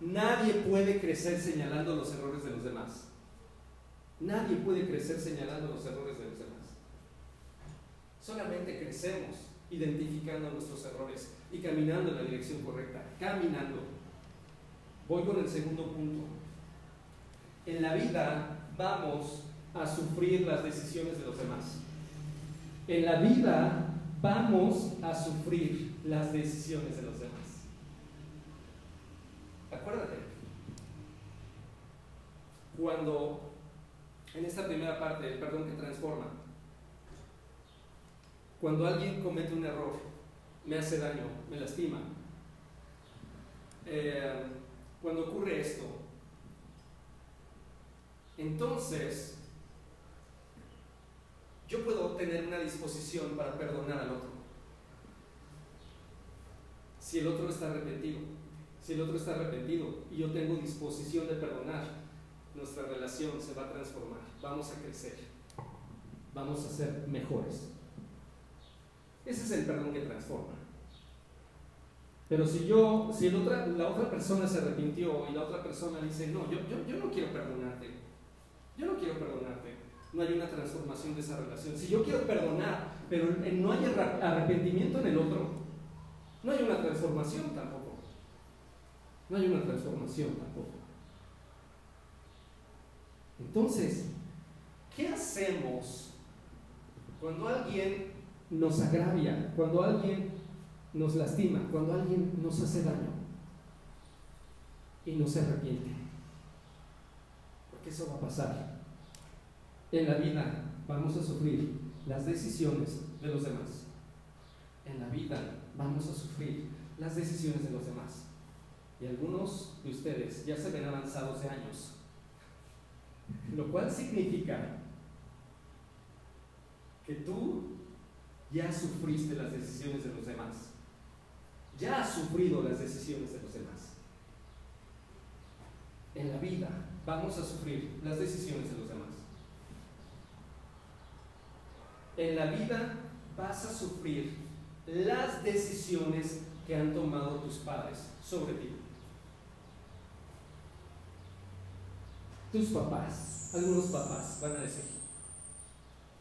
Nadie puede crecer señalando los errores de los demás. Nadie puede crecer señalando los errores de los demás. Solamente crecemos identificando nuestros errores y caminando en la dirección correcta. Caminando. Voy con el segundo punto. En la vida vamos a sufrir las decisiones de los demás. En la vida vamos a sufrir las decisiones de los demás. Acuérdate, cuando en esta primera parte, el perdón que transforma, cuando alguien comete un error, me hace daño, me lastima, eh, cuando ocurre esto, entonces yo puedo tener una disposición para perdonar al otro, si el otro está arrepentido. Si el otro está arrepentido y yo tengo disposición de perdonar, nuestra relación se va a transformar, vamos a crecer, vamos a ser mejores. Ese es el perdón que transforma. Pero si yo, si el otra, la otra persona se arrepintió y la otra persona dice, no, yo, yo, yo no quiero perdonarte, yo no quiero perdonarte, no hay una transformación de esa relación. Si yo quiero perdonar, pero no hay arrepentimiento en el otro, no hay una transformación tampoco. No hay una transformación tampoco. Entonces, ¿qué hacemos cuando alguien nos agravia, cuando alguien nos lastima, cuando alguien nos hace daño y no se arrepiente? Porque eso va a pasar. En la vida vamos a sufrir las decisiones de los demás. En la vida vamos a sufrir las decisiones de los demás. Y algunos de ustedes ya se ven avanzados de años, lo cual significa que tú ya sufriste las decisiones de los demás, ya has sufrido las decisiones de los demás. En la vida vamos a sufrir las decisiones de los demás. En la vida vas a sufrir las decisiones que han tomado tus padres sobre ti. Tus papás, algunos papás van a decir,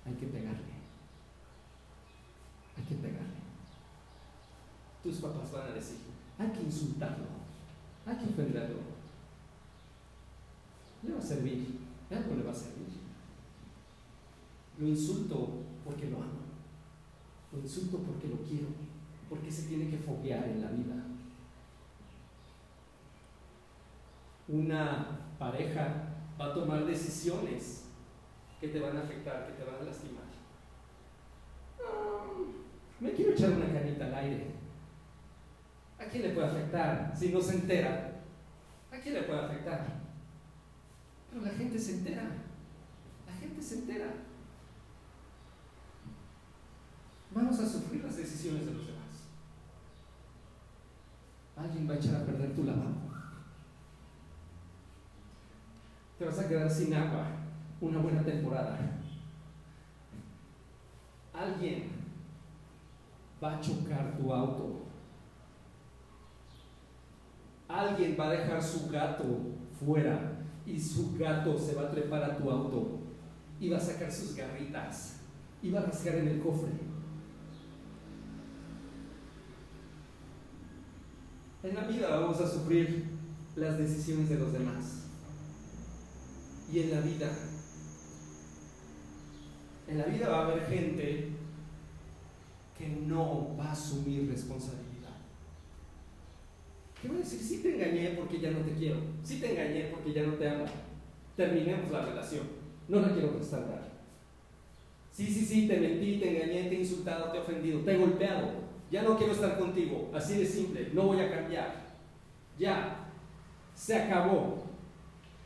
hay que pegarle, hay que pegarle. Tus papás van a decir, hay que insultarlo, hay que ofenderlo. Le va a servir, algo le va a servir. Lo insulto porque lo amo, lo insulto porque lo quiero, porque se tiene que foguear en la vida. Una pareja va a tomar decisiones que te van a afectar, que te van a lastimar. Um, me quiero echar una canita al aire. ¿A quién le puede afectar si no se entera? ¿A quién le puede afectar? Pero la gente se entera. La gente se entera. Vamos a sufrir las decisiones de los demás. Alguien va a echar a perder tu lavabo. Te vas a quedar sin agua una buena temporada. Alguien va a chocar tu auto. Alguien va a dejar su gato fuera y su gato se va a trepar a tu auto y va a sacar sus garritas y va a rascar en el cofre. En la vida vamos a sufrir las decisiones de los demás. Y en la vida, en la vida va a haber gente que no va a asumir responsabilidad. Que va a decir, sí te engañé porque ya no te quiero, sí te engañé porque ya no te amo, terminemos la relación, no la quiero restaurar. Sí, sí, sí, te mentí, te engañé, te he insultado, te he ofendido, te he golpeado, ya no quiero estar contigo, así de simple, no voy a cambiar, ya, se acabó.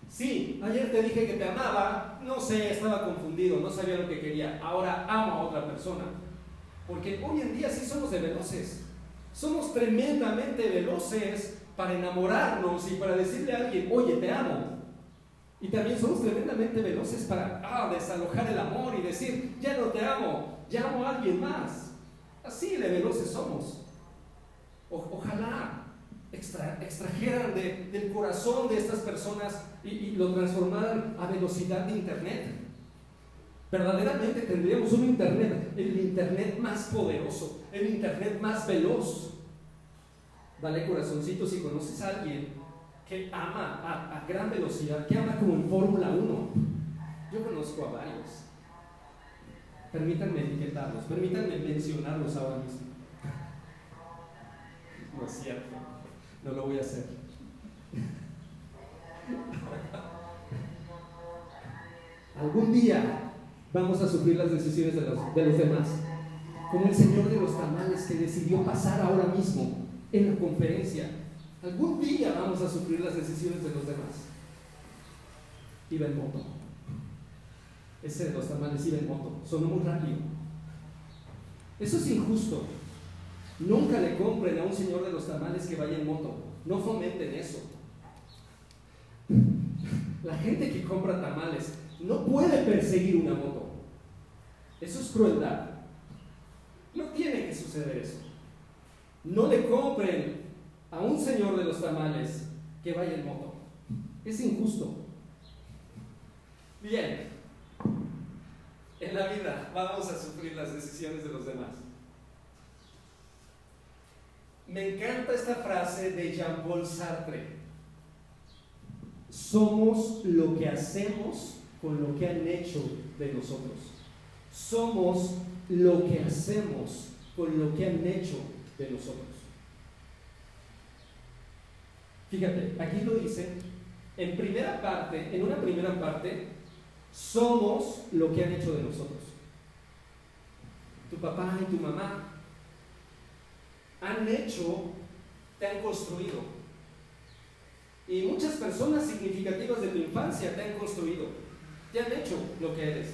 Sí, ayer te dije que te amaba, no sé, estaba confundido, no sabía lo que quería, ahora amo a otra persona. Porque hoy en día sí somos de veloces, somos tremendamente veloces para enamorarnos y para decirle a alguien, oye, te amo. Y también somos tremendamente veloces para ah, desalojar el amor y decir, ya no te amo, ya amo a alguien más. Así de veloces somos. O, ojalá Extra, extrajeran de, del corazón de estas personas y, y lo transformaran a velocidad de internet. Verdaderamente tendríamos un internet, el internet más poderoso, el internet más veloz. Dale corazoncito si conoces a alguien que ama a, a gran velocidad, que ama como en Fórmula uno. Yo conozco a varios. Permítanme etiquetarlos, permítanme mencionarlos ahora mismo. No es cierto, no lo voy a hacer. Algún día vamos a sufrir las decisiones de los, de los demás, como el señor de los tamales que decidió pasar ahora mismo en la conferencia. Algún día vamos a sufrir las decisiones de los demás. Iba en moto. Ese de los tamales iba en moto, sonó muy rápido. Eso es injusto. Nunca le compren a un señor de los tamales que vaya en moto. No fomenten eso. La gente que compra tamales no puede perseguir una moto. Eso es crueldad. No tiene que suceder eso. No le compren a un señor de los tamales que vaya en moto. Es injusto. Bien. En la vida vamos a sufrir las decisiones de los demás. Me encanta esta frase de Jean-Paul Sartre. Somos lo que hacemos con lo que han hecho de nosotros. Somos lo que hacemos con lo que han hecho de nosotros. Fíjate, aquí lo dice, en primera parte, en una primera parte, somos lo que han hecho de nosotros. Tu papá y tu mamá han hecho, te han construido. Y muchas personas significativas de tu infancia te han construido, te han hecho lo que eres.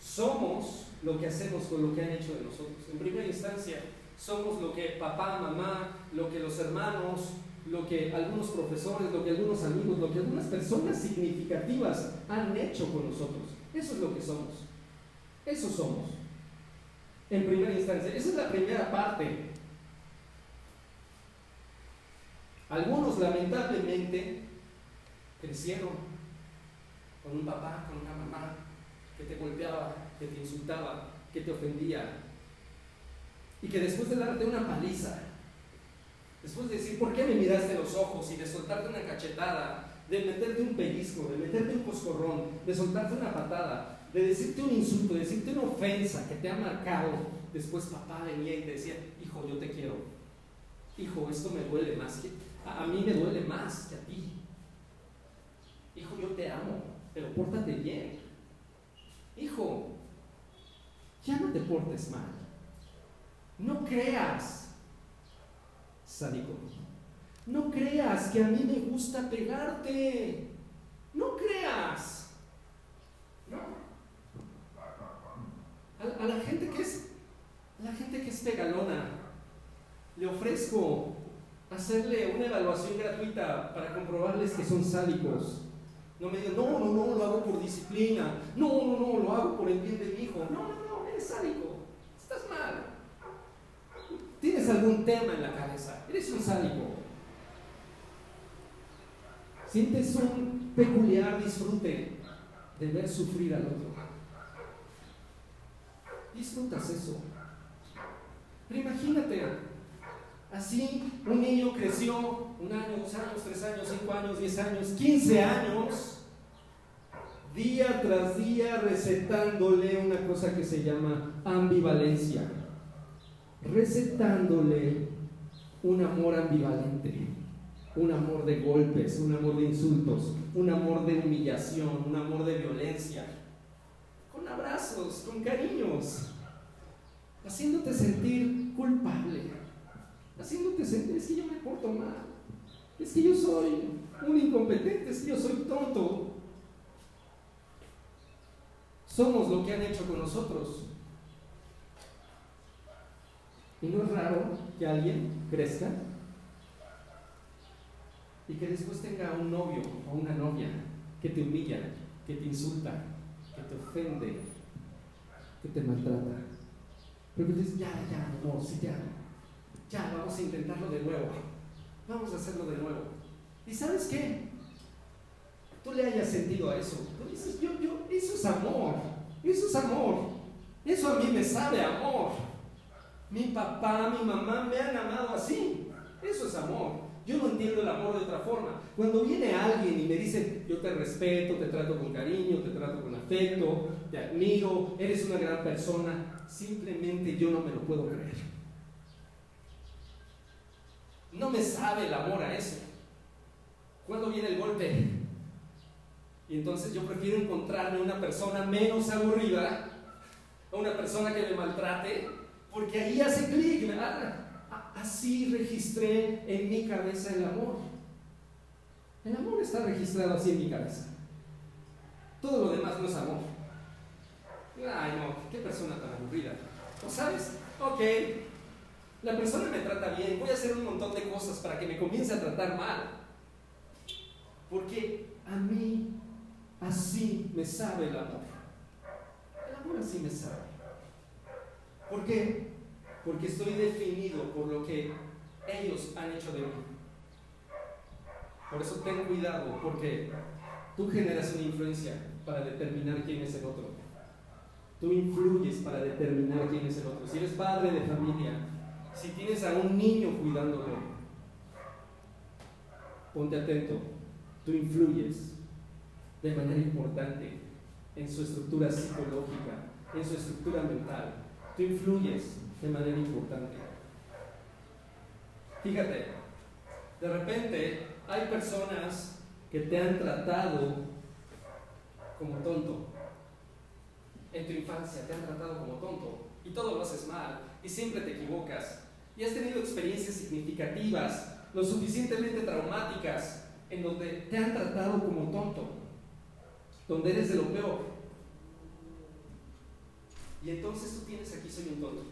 Somos lo que hacemos con lo que han hecho de nosotros. En primera instancia, somos lo que papá, mamá, lo que los hermanos, lo que algunos profesores, lo que algunos amigos, lo que algunas personas significativas han hecho con nosotros. Eso es lo que somos. Eso somos. En primera instancia. Esa es la primera parte. Algunos, lamentablemente, crecieron con un papá, con una mamá que te golpeaba, que te insultaba, que te ofendía, y que después de darte una paliza, después de decir, ¿por qué me miraste los ojos? Y de soltarte una cachetada, de meterte un pellizco, de meterte un coscorrón, de soltarte una patada, de decirte un insulto, de decirte una ofensa que te ha marcado, después papá venía y te decía, hijo, yo te quiero, hijo, esto me duele más que a, a mí me duele más que a ti, hijo, yo te amo, pero pórtate bien, hijo, ya no te portes mal, no creas sádico, no creas que a mí me gusta pegarte, no creas, no. A, a la gente que es, a la gente que es pegalona, le ofrezco hacerle una evaluación gratuita para comprobarles que son sádicos. No me digan, no, no, no, lo hago por disciplina, no, no, no, lo hago por el bien de mi hijo. No, no, no, eres sádico, estás mal. Tienes algún tema en la cabeza, eres un sádico. Sientes un peculiar disfrute de ver sufrir al otro. Disfrutas eso. Pero imagínate. Así, un niño creció un año, dos años, tres años, cinco años, diez años, quince años, día tras día recetándole una cosa que se llama ambivalencia, recetándole un amor ambivalente, un amor de golpes, un amor de insultos, un amor de humillación, un amor de violencia, con abrazos, con cariños, haciéndote sentir culpable. Haciéndote sentir, es que yo me porto mal, es que yo soy un incompetente, es que yo soy tonto. Somos lo que han hecho con nosotros. Y no es raro que alguien crezca y que después tenga un novio o una novia que te humilla, que te insulta, que te ofende, que te maltrata. Pero que dices, ya, ya, amor, sí, ya. Ya, vamos a intentarlo de nuevo, vamos a hacerlo de nuevo. ¿Y sabes qué? Tú le hayas sentido a eso. Tú dices, yo, yo, eso es amor, eso es amor, eso a mí me sabe amor. Mi papá, mi mamá me han amado así, eso es amor. Yo no entiendo el amor de otra forma. Cuando viene alguien y me dice, yo te respeto, te trato con cariño, te trato con afecto, te admiro, eres una gran persona, simplemente yo no me lo puedo creer. No me sabe el amor a eso. ¿Cuándo viene el golpe? Y entonces yo prefiero encontrarme una persona menos aburrida, a una persona que me maltrate, porque ahí hace clic, ¿verdad? Así registré en mi cabeza el amor. El amor está registrado así en mi cabeza. Todo lo demás no es amor. Ay, no, qué persona tan aburrida. ¿O sabes? Ok. La persona me trata bien, voy a hacer un montón de cosas para que me comience a tratar mal. Porque a mí así me sabe el amor. El amor así me sabe. ¿Por qué? Porque estoy definido por lo que ellos han hecho de mí. Por eso ten cuidado, porque tú generas una influencia para determinar quién es el otro. Tú influyes para determinar quién es el otro. Si eres padre de familia, si tienes a un niño cuidándolo, ponte atento, tú influyes de manera importante en su estructura psicológica, en su estructura mental, tú influyes de manera importante. Fíjate, de repente hay personas que te han tratado como tonto, en tu infancia te han tratado como tonto, y todo lo haces mal, y siempre te equivocas, y has tenido experiencias significativas, lo suficientemente traumáticas, en donde te han tratado como tonto, donde eres de lo peor, y entonces tú tienes aquí, soy un tonto,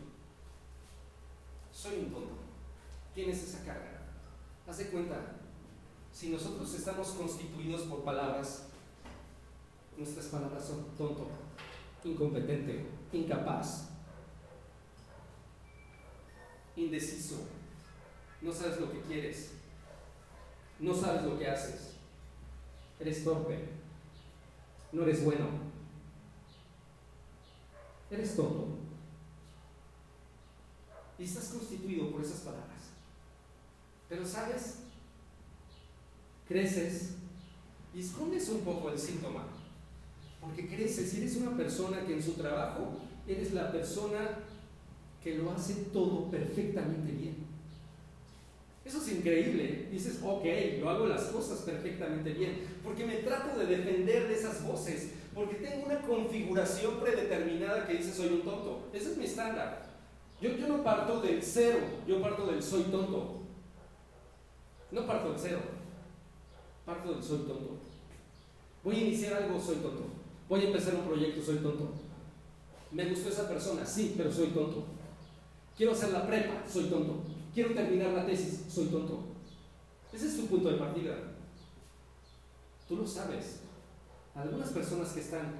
soy un tonto, tienes esa carga. Haz de cuenta, si nosotros estamos constituidos por palabras, Nuestras palabras son tonto, incompetente, incapaz, indeciso, no sabes lo que quieres, no sabes lo que haces, eres torpe, no eres bueno, eres tonto. Y estás constituido por esas palabras. Pero sabes, creces y escondes un poco el síntoma, porque creces y eres una persona que en su trabajo eres la persona que lo hace todo perfectamente bien. Eso es increíble. Dices, ok, yo hago las cosas perfectamente bien, porque me trato de defender de esas voces, porque tengo una configuración predeterminada que dice soy un tonto. Ese es mi estándar. Yo, yo no parto del cero, yo parto del soy tonto. No parto del cero, parto del soy tonto. Voy a iniciar algo, soy tonto. Voy a empezar un proyecto, soy tonto. Me gustó esa persona, sí, pero soy tonto. Quiero hacer la prepa, soy tonto. Quiero terminar la tesis, soy tonto. Ese es tu punto de partida. Tú lo sabes. Algunas personas que están,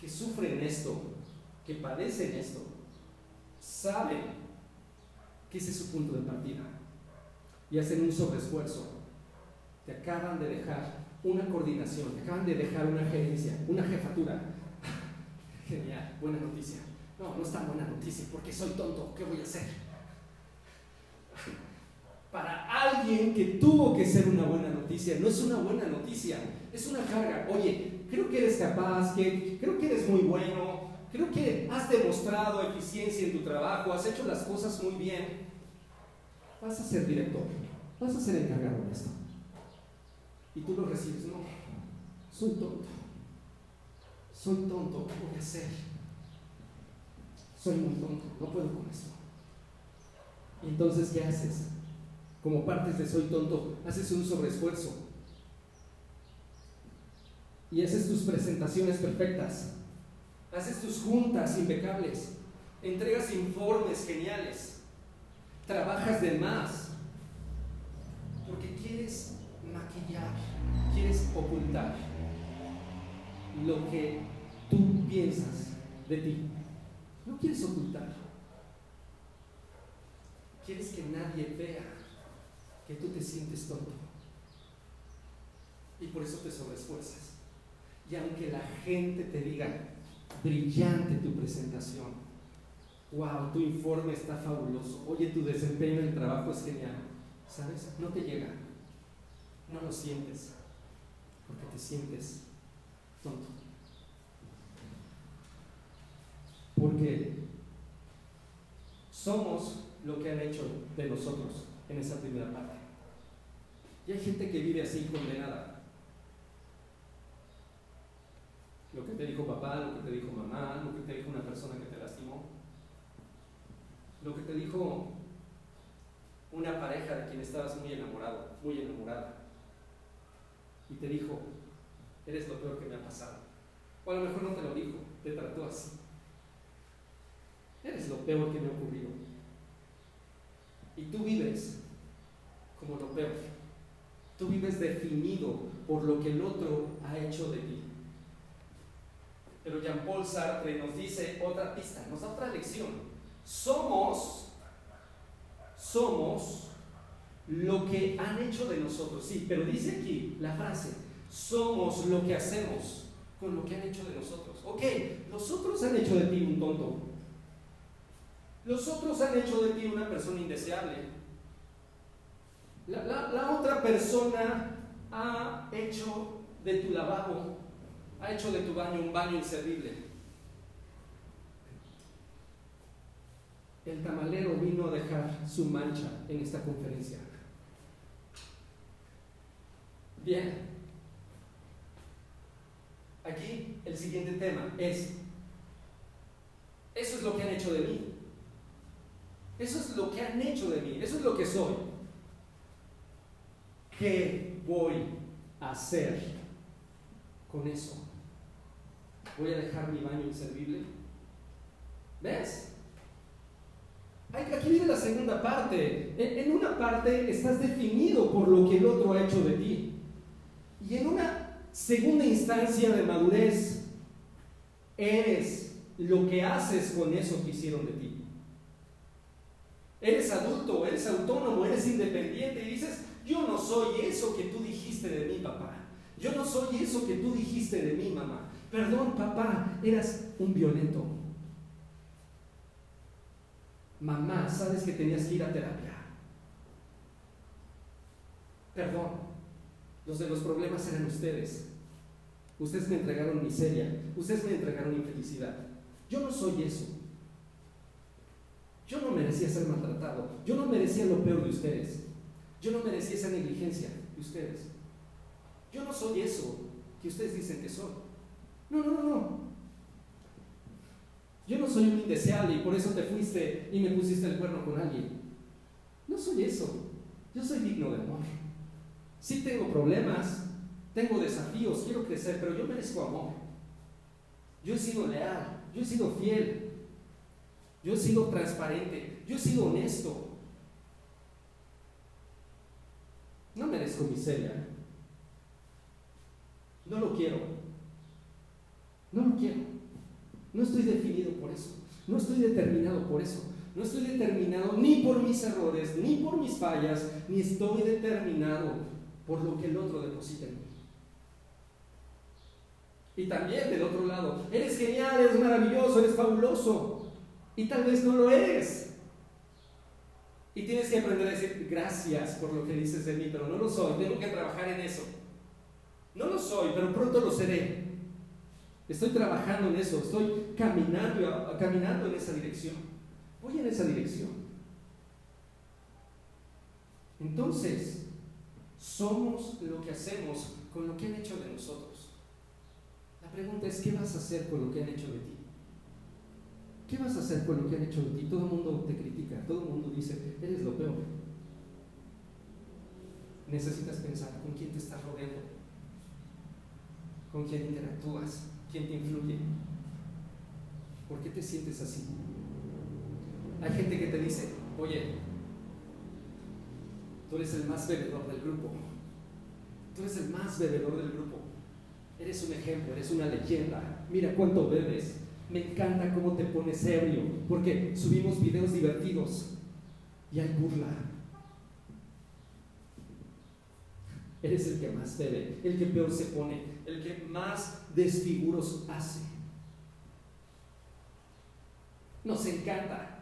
que sufren esto, que padecen esto, saben que ese es su punto de partida y hacen un sobreesfuerzo. Te acaban de dejar una coordinación, te acaban de dejar una gerencia, una jefatura. Genial, buena noticia. No, no es tan buena noticia, porque soy tonto, ¿qué voy a hacer? Para alguien que tuvo que ser una buena noticia, no es una buena noticia, es una carga. Oye, creo que eres capaz, que, creo que eres muy bueno, creo que has demostrado eficiencia en tu trabajo, has hecho las cosas muy bien. Vas a ser director, vas a ser encargado de esto. Y tú lo recibes, no, soy tonto, soy tonto, ¿qué voy a hacer? Soy muy tonto, no puedo con esto. Entonces, ¿qué haces? Como partes de soy tonto, haces un sobreesfuerzo y haces tus presentaciones perfectas, haces tus juntas impecables, entregas informes geniales, trabajas de más, porque quieres maquillar, quieres ocultar lo que tú piensas de ti. No quieres ocultar. Quieres que nadie vea que tú te sientes tonto. Y por eso te sobreesfuerzas. Y aunque la gente te diga, brillante tu presentación, wow, tu informe está fabuloso, oye, tu desempeño en el trabajo es genial, ¿sabes? No te llega. No lo sientes. Porque te sientes tonto. Porque somos lo que han hecho de nosotros en esa primera parte. Y hay gente que vive así, condenada. Lo que te dijo papá, lo que te dijo mamá, lo que te dijo una persona que te lastimó, lo que te dijo una pareja de quien estabas muy enamorado, muy enamorada, y te dijo, eres lo peor que me ha pasado. O a lo mejor no te lo dijo, te trató así. Eres lo peor que me ha ocurrido. Y tú vives como lo peor. Tú vives definido por lo que el otro ha hecho de ti. Pero Jean-Paul Sartre nos dice otra pista, nos da otra lección. Somos, somos lo que han hecho de nosotros. Sí, pero dice aquí la frase, somos lo que hacemos con lo que han hecho de nosotros. Ok, los otros han hecho de ti un tonto. Los otros han hecho de ti una persona indeseable. La, la, la otra persona ha hecho de tu lavabo, ha hecho de tu baño un baño inservible. El tamalero vino a dejar su mancha en esta conferencia. Bien. Aquí el siguiente tema es, eso es lo que han hecho de mí. Eso es lo que han hecho de mí, eso es lo que soy. ¿Qué voy a hacer con eso? ¿Voy a dejar mi baño inservible? ¿Ves? Aquí viene la segunda parte. En una parte estás definido por lo que el otro ha hecho de ti. Y en una Segunda instancia de madurez, eres lo que haces con eso que hicieron de ti. Eres adulto, eres autónomo, eres independiente y dices, yo no soy eso que tú dijiste de mí, papá. Yo no soy eso que tú dijiste de mí, mamá. Perdón, papá, eras un violento. Mamá, sabes que tenías que ir a terapia. Perdón, los de los problemas eran ustedes. Ustedes me entregaron miseria, ustedes me entregaron infelicidad. Yo no soy eso. Yo no merecía ser maltratado, yo no merecía lo peor de ustedes. Yo no merecía esa negligencia de ustedes. Yo no soy eso que ustedes dicen que soy. No, no, no. Yo no soy un indeseable y por eso te fuiste y me pusiste el cuerno con alguien. No soy eso. Yo soy digno de amor. Sí tengo problemas, tengo desafíos, quiero crecer, pero yo merezco amor. Yo he sido leal, yo he sido fiel, yo he sido transparente, yo he sido honesto. No merezco miseria. No lo quiero. No lo quiero. No estoy definido por eso. No estoy determinado por eso. No estoy determinado ni por mis errores, ni por mis fallas, ni estoy determinado por lo que el otro deposita en mí. Y también del otro lado, eres genial, eres maravilloso, eres fabuloso. Y tal vez no lo eres. Y tienes que aprender a decir gracias por lo que dices de mí, pero no lo soy, tengo que trabajar en eso. No lo soy, pero pronto lo seré. Estoy trabajando en eso, estoy caminando, caminando en esa dirección. Voy en esa dirección. Entonces, somos lo que hacemos con lo que han hecho de nosotros. La pregunta es, ¿qué vas a hacer con lo que han hecho de ti? ¿Qué vas a hacer con lo que han hecho de ti? Todo el mundo te critica, todo el mundo dice, eres lo peor. Necesitas pensar con quién te estás rodeando, con quién interactúas, quién te influye. ¿Por qué te sientes así? Hay gente que te dice, oye, tú eres el más bebedor del grupo, tú eres el más bebedor del grupo, eres un ejemplo, eres una leyenda, mira cuánto bebes. Me encanta cómo te pones serio, porque subimos videos divertidos y hay burla. Eres el que más bebe, el que peor se pone, el que más desfiguros hace. Nos encanta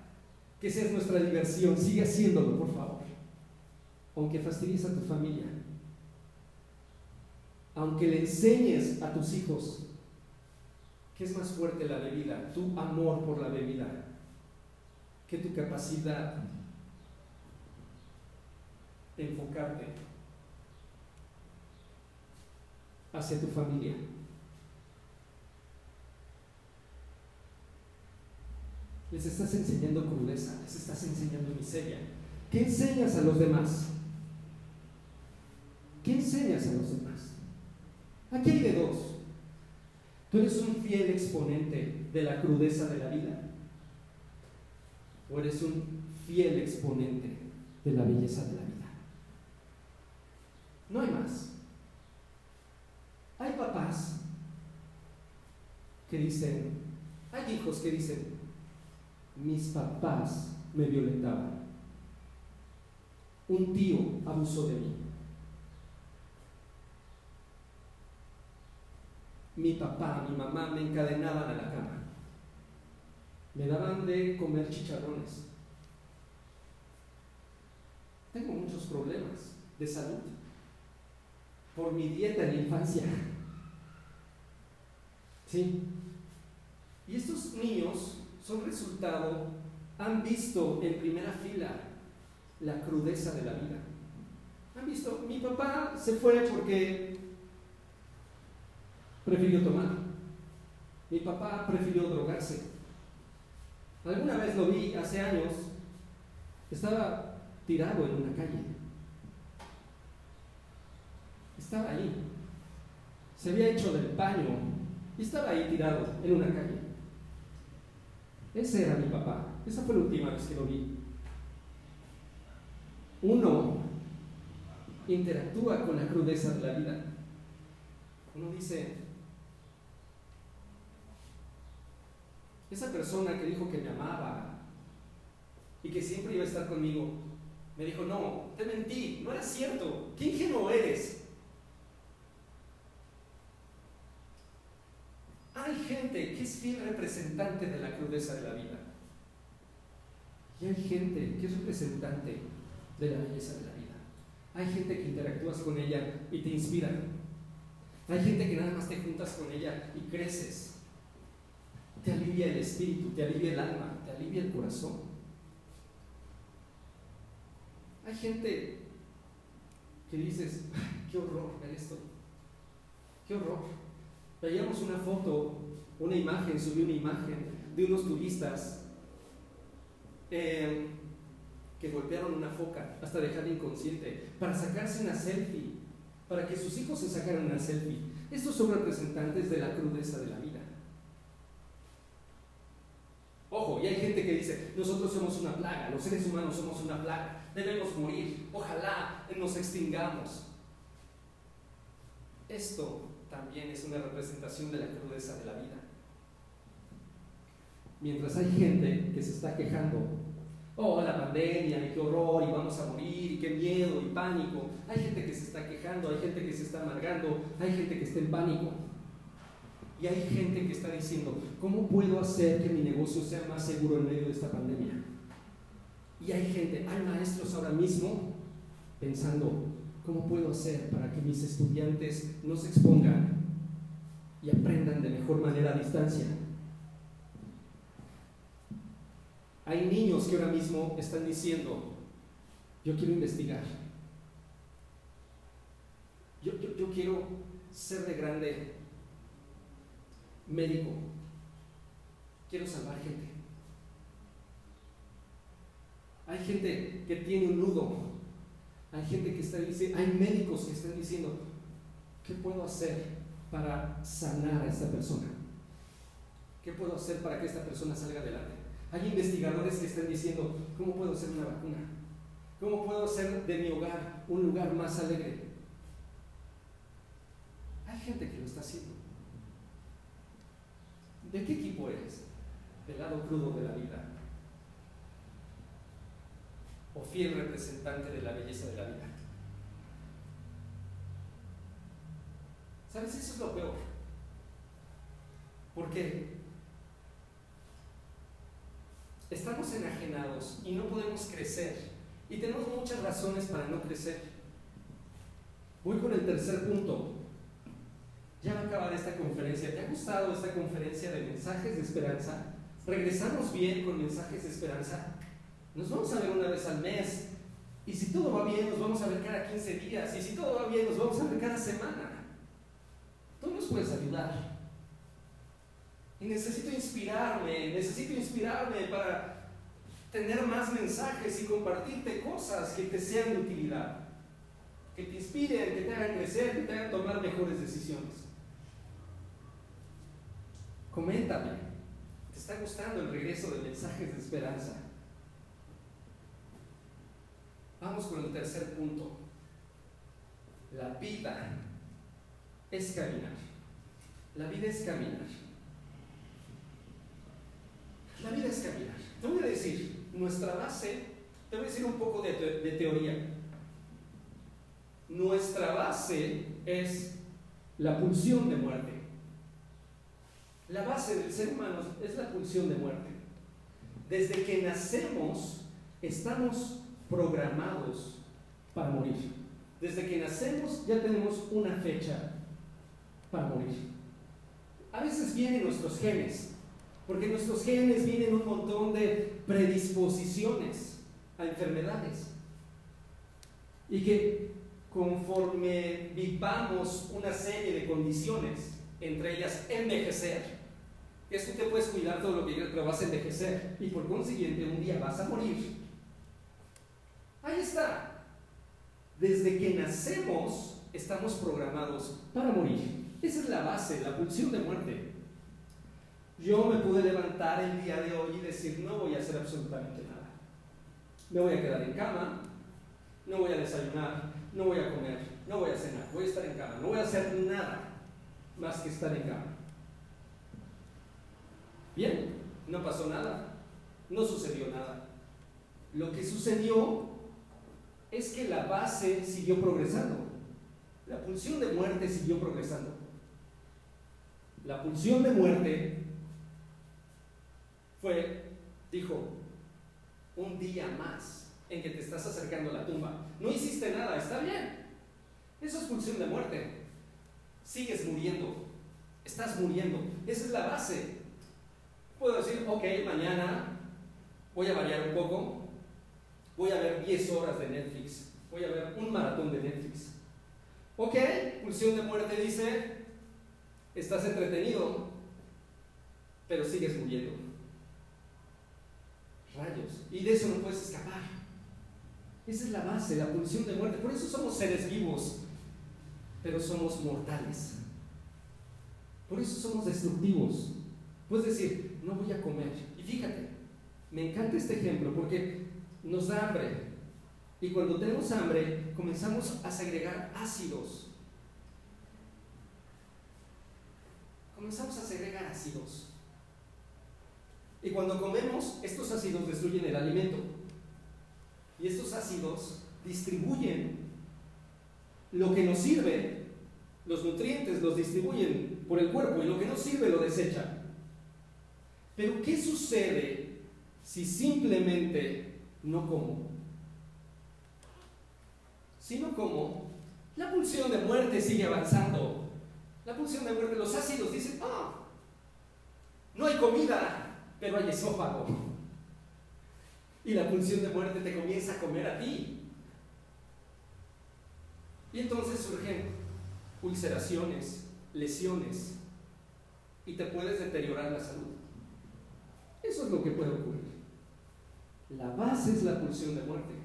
que seas nuestra diversión, sigue haciéndolo, por favor. Aunque fastidies a tu familia, aunque le enseñes a tus hijos, ¿qué es más fuerte, la bebida, tu amor por la bebida, que tu capacidad de enfocarte hacia tu familia? Les estás enseñando crudeza, les estás enseñando miseria. ¿Qué enseñas a los demás? ¿Qué enseñas a los demás? Aquí hay de dos. ¿Tú eres un fiel exponente de la crudeza de la vida? ¿O eres un fiel exponente de la belleza de la vida? No hay más. Hay papás que dicen, hay hijos que dicen, mis papás me violentaban, un tío abusó de mí, mi papá, mi mamá me encadenaban a la cama, me daban de comer chicharrones, tengo muchos problemas de salud por mi dieta en la infancia. ¿Sí? Y estos niños son resultado, han visto en primera fila la crudeza de la vida. Han visto, mi papá se fue porque prefirió tomar. Mi papá prefirió drogarse. Alguna vez lo vi hace años, estaba tirado en una calle. Estaba ahí. Se había hecho del baño y estaba ahí tirado en una calle. Ese era mi papá. Esa fue la última vez que lo vi. Uno interactúa con la crudeza de la vida. uno dice, esa persona que dijo que me amaba y que siempre iba a estar conmigo, me dijo, no, te mentí, no era cierto, qué ingenuo eres. Hay gente que es fiel representante de la crudeza de la vida. Y hay gente que es representante de la belleza de la vida. Hay gente que interactúas con ella y te inspira. Hay gente que nada más te juntas con ella y creces. Te alivia el espíritu, te alivia el alma, te alivia el corazón. Hay gente que dices, qué horror ver esto, qué horror. Veíamos una foto, una imagen, subí una imagen de unos turistas eh, que golpearon una foca hasta dejarla inconsciente para sacarse una selfie, para que sus hijos se sacaran una selfie. Estos son representantes de la crudeza de la vida. Ojo, y hay gente que dice, nosotros somos una plaga, los seres humanos somos una plaga, debemos morir, ojalá nos extingamos. Esto también es una representación de la crudeza de la vida. Mientras hay gente que se está quejando, oh, la pandemia, y qué horror, y vamos a morir, y qué miedo, y pánico, hay gente que se está quejando, hay gente que se está amargando, hay gente que está en pánico. Y hay gente que está diciendo, ¿cómo puedo hacer que mi negocio sea más seguro en medio de esta pandemia? Y hay gente, hay maestros ahora mismo pensando, ¿cómo puedo hacer para que mis estudiantes no se expongan y aprendan de mejor manera a distancia? Hay niños que ahora mismo están diciendo, yo quiero investigar. Yo, yo, yo quiero ser de grande médico. Quiero salvar gente. Hay gente que tiene un nudo. Hay gente que está diciendo, hay médicos que están diciendo, ¿qué puedo hacer para sanar a esta persona? ¿Qué puedo hacer para que esta persona salga adelante? Hay investigadores que están diciendo, ¿cómo puedo hacer una vacuna? ¿Cómo puedo hacer de mi hogar un lugar más alegre? Hay gente que lo está haciendo. ¿De qué equipo eres? ¿Del lado crudo de la vida? ¿O fiel representante de la belleza de la vida? ¿Sabes? Eso es lo peor. ¿Por qué? Estamos enajenados y no podemos crecer. Y tenemos muchas razones para no crecer. Voy con el tercer punto. Ya va a acabar esta conferencia. ¿Te ha gustado esta conferencia de Mensajes de Esperanza? ¿Regresamos bien con Mensajes de Esperanza? Nos vamos a ver una vez al mes. Y si todo va bien, nos vamos a ver cada quince días. Y si todo va bien, nos vamos a ver cada semana. Tú nos puedes ayudar. Y necesito inspirarme, necesito inspirarme para tener más mensajes y compartirte cosas que te sean de utilidad, que te inspiren, que te hagan crecer, que te hagan tomar mejores decisiones. Coméntame, ¿te está gustando el regreso de Mensajes de Esperanza? Vamos con el tercer punto. La vida es caminar. La vida es caminar. La vida es caminar. Te voy a decir, nuestra base, te voy a decir un poco de, te- de teoría. Nuestra base es la pulsión de muerte. La base del ser humano es la pulsión de muerte. Desde que nacemos, estamos programados para morir. Desde que nacemos ya tenemos una fecha para morir. A veces vienen nuestros genes, porque nuestros genes vienen un montón de predisposiciones a enfermedades. Y que conforme vivamos una serie de condiciones, entre ellas envejecer, que es que te puedes cuidar todo lo que quieras, pero vas a envejecer y por consiguiente un día vas a morir. Ahí está. Desde que nacemos estamos programados para morir. Esa es la base, la pulsión de muerte. Yo me pude levantar el día de hoy y decir, no voy a hacer absolutamente nada. Me voy a quedar en cama, no voy a desayunar, no voy a comer, no voy a cenar, voy a estar en cama, no voy a hacer nada. más que estar en cama. Bien, no pasó nada, no sucedió nada. Lo que sucedió es que la base siguió progresando. La pulsión de muerte siguió progresando. La pulsión de muerte fue, dijo, un día más en que te estás acercando a la tumba. No hiciste nada, está bien. Eso es pulsión de muerte. Sigues muriendo, estás muriendo. Esa es la base. Puedo decir, ok, mañana voy a variar un poco. Voy a ver diez horas de Netflix. Voy a ver un maratón de Netflix. Ok, pulsión de muerte dice, estás entretenido, pero sigues muriendo. Rayos, y de eso no puedes escapar. Esa es la base, la pulsión de muerte. Por eso somos seres vivos, pero somos mortales. Por eso somos destructivos. Puedes decir, no voy a comer. Y fíjate, me encanta este ejemplo porque nos da hambre. Y cuando tenemos hambre, comenzamos a segregar ácidos. Comenzamos a segregar ácidos. Y cuando comemos, estos ácidos destruyen el alimento. Y estos ácidos distribuyen lo que nos sirve, los nutrientes los distribuyen por el cuerpo y lo que no sirve lo desecha. Pero ¿qué sucede si simplemente no como? Si no como, la pulsión de muerte sigue avanzando. La pulsión de muerte, los ácidos dicen, ah, no hay comida, pero hay esófago. Y la pulsión de muerte te comienza a comer a ti. Y entonces surgen ulceraciones, lesiones, y te puedes deteriorar la salud. Eso es lo que puede ocurrir. La base es la pulsión de muerte.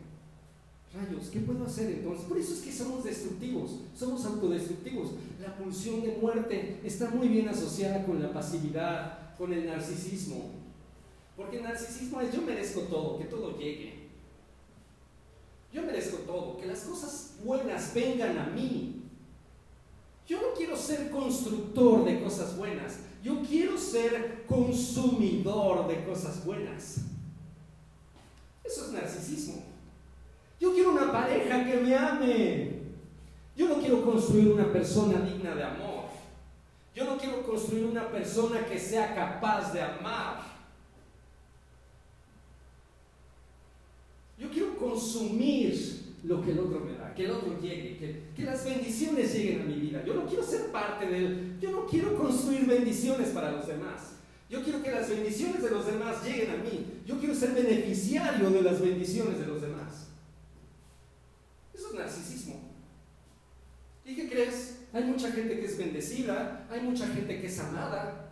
Rayos, ¿qué puedo hacer entonces? Por eso es que somos destructivos, somos autodestructivos. La pulsión de muerte está muy bien asociada con la pasividad, con el narcisismo. Porque el narcisismo es yo merezco todo, que todo llegue. Yo merezco todo, que las cosas buenas vengan a mí. Yo no quiero ser constructor de cosas buenas, yo quiero ser consumidor de cosas buenas. Eso es narcisismo. Yo quiero una pareja que me ame. Yo no quiero construir una persona digna de amor. Yo no quiero construir una persona que sea capaz de amar. Yo quiero consumir lo que el otro me da, que el otro llegue, que, que las bendiciones lleguen a mi vida. Yo no quiero ser parte de él, yo no quiero construir bendiciones para los demás. Yo quiero que las bendiciones de los demás lleguen a mí. Yo quiero ser beneficiario de las bendiciones de los demás. Eso es narcisismo. ¿Y qué crees? Hay mucha gente que es bendecida, hay mucha gente que es amada.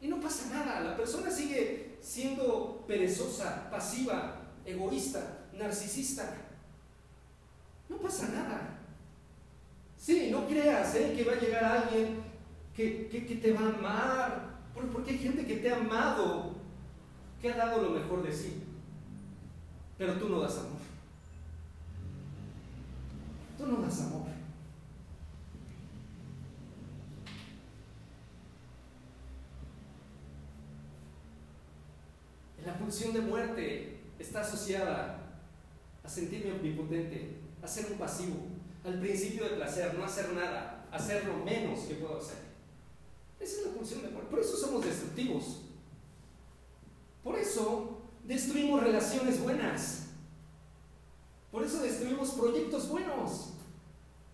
Y no pasa nada, la persona sigue siendo perezosa, pasiva, egoísta, narcisista. No pasa nada. Sí, no creas ¿eh? que va a llegar alguien que, que, que te va a amar, porque hay gente que te ha amado, que ha dado lo mejor de sí, pero tú no das amor. Tú no das amor. En la pulsión de muerte está asociada a sentirme omnipotente, a ser un pasivo, al principio de placer, no hacer nada, hacer lo menos que puedo hacer. Esa es la pulsión de muerte. Por eso somos destructivos. Por eso destruimos relaciones buenas. Por eso destruimos proyectos buenos.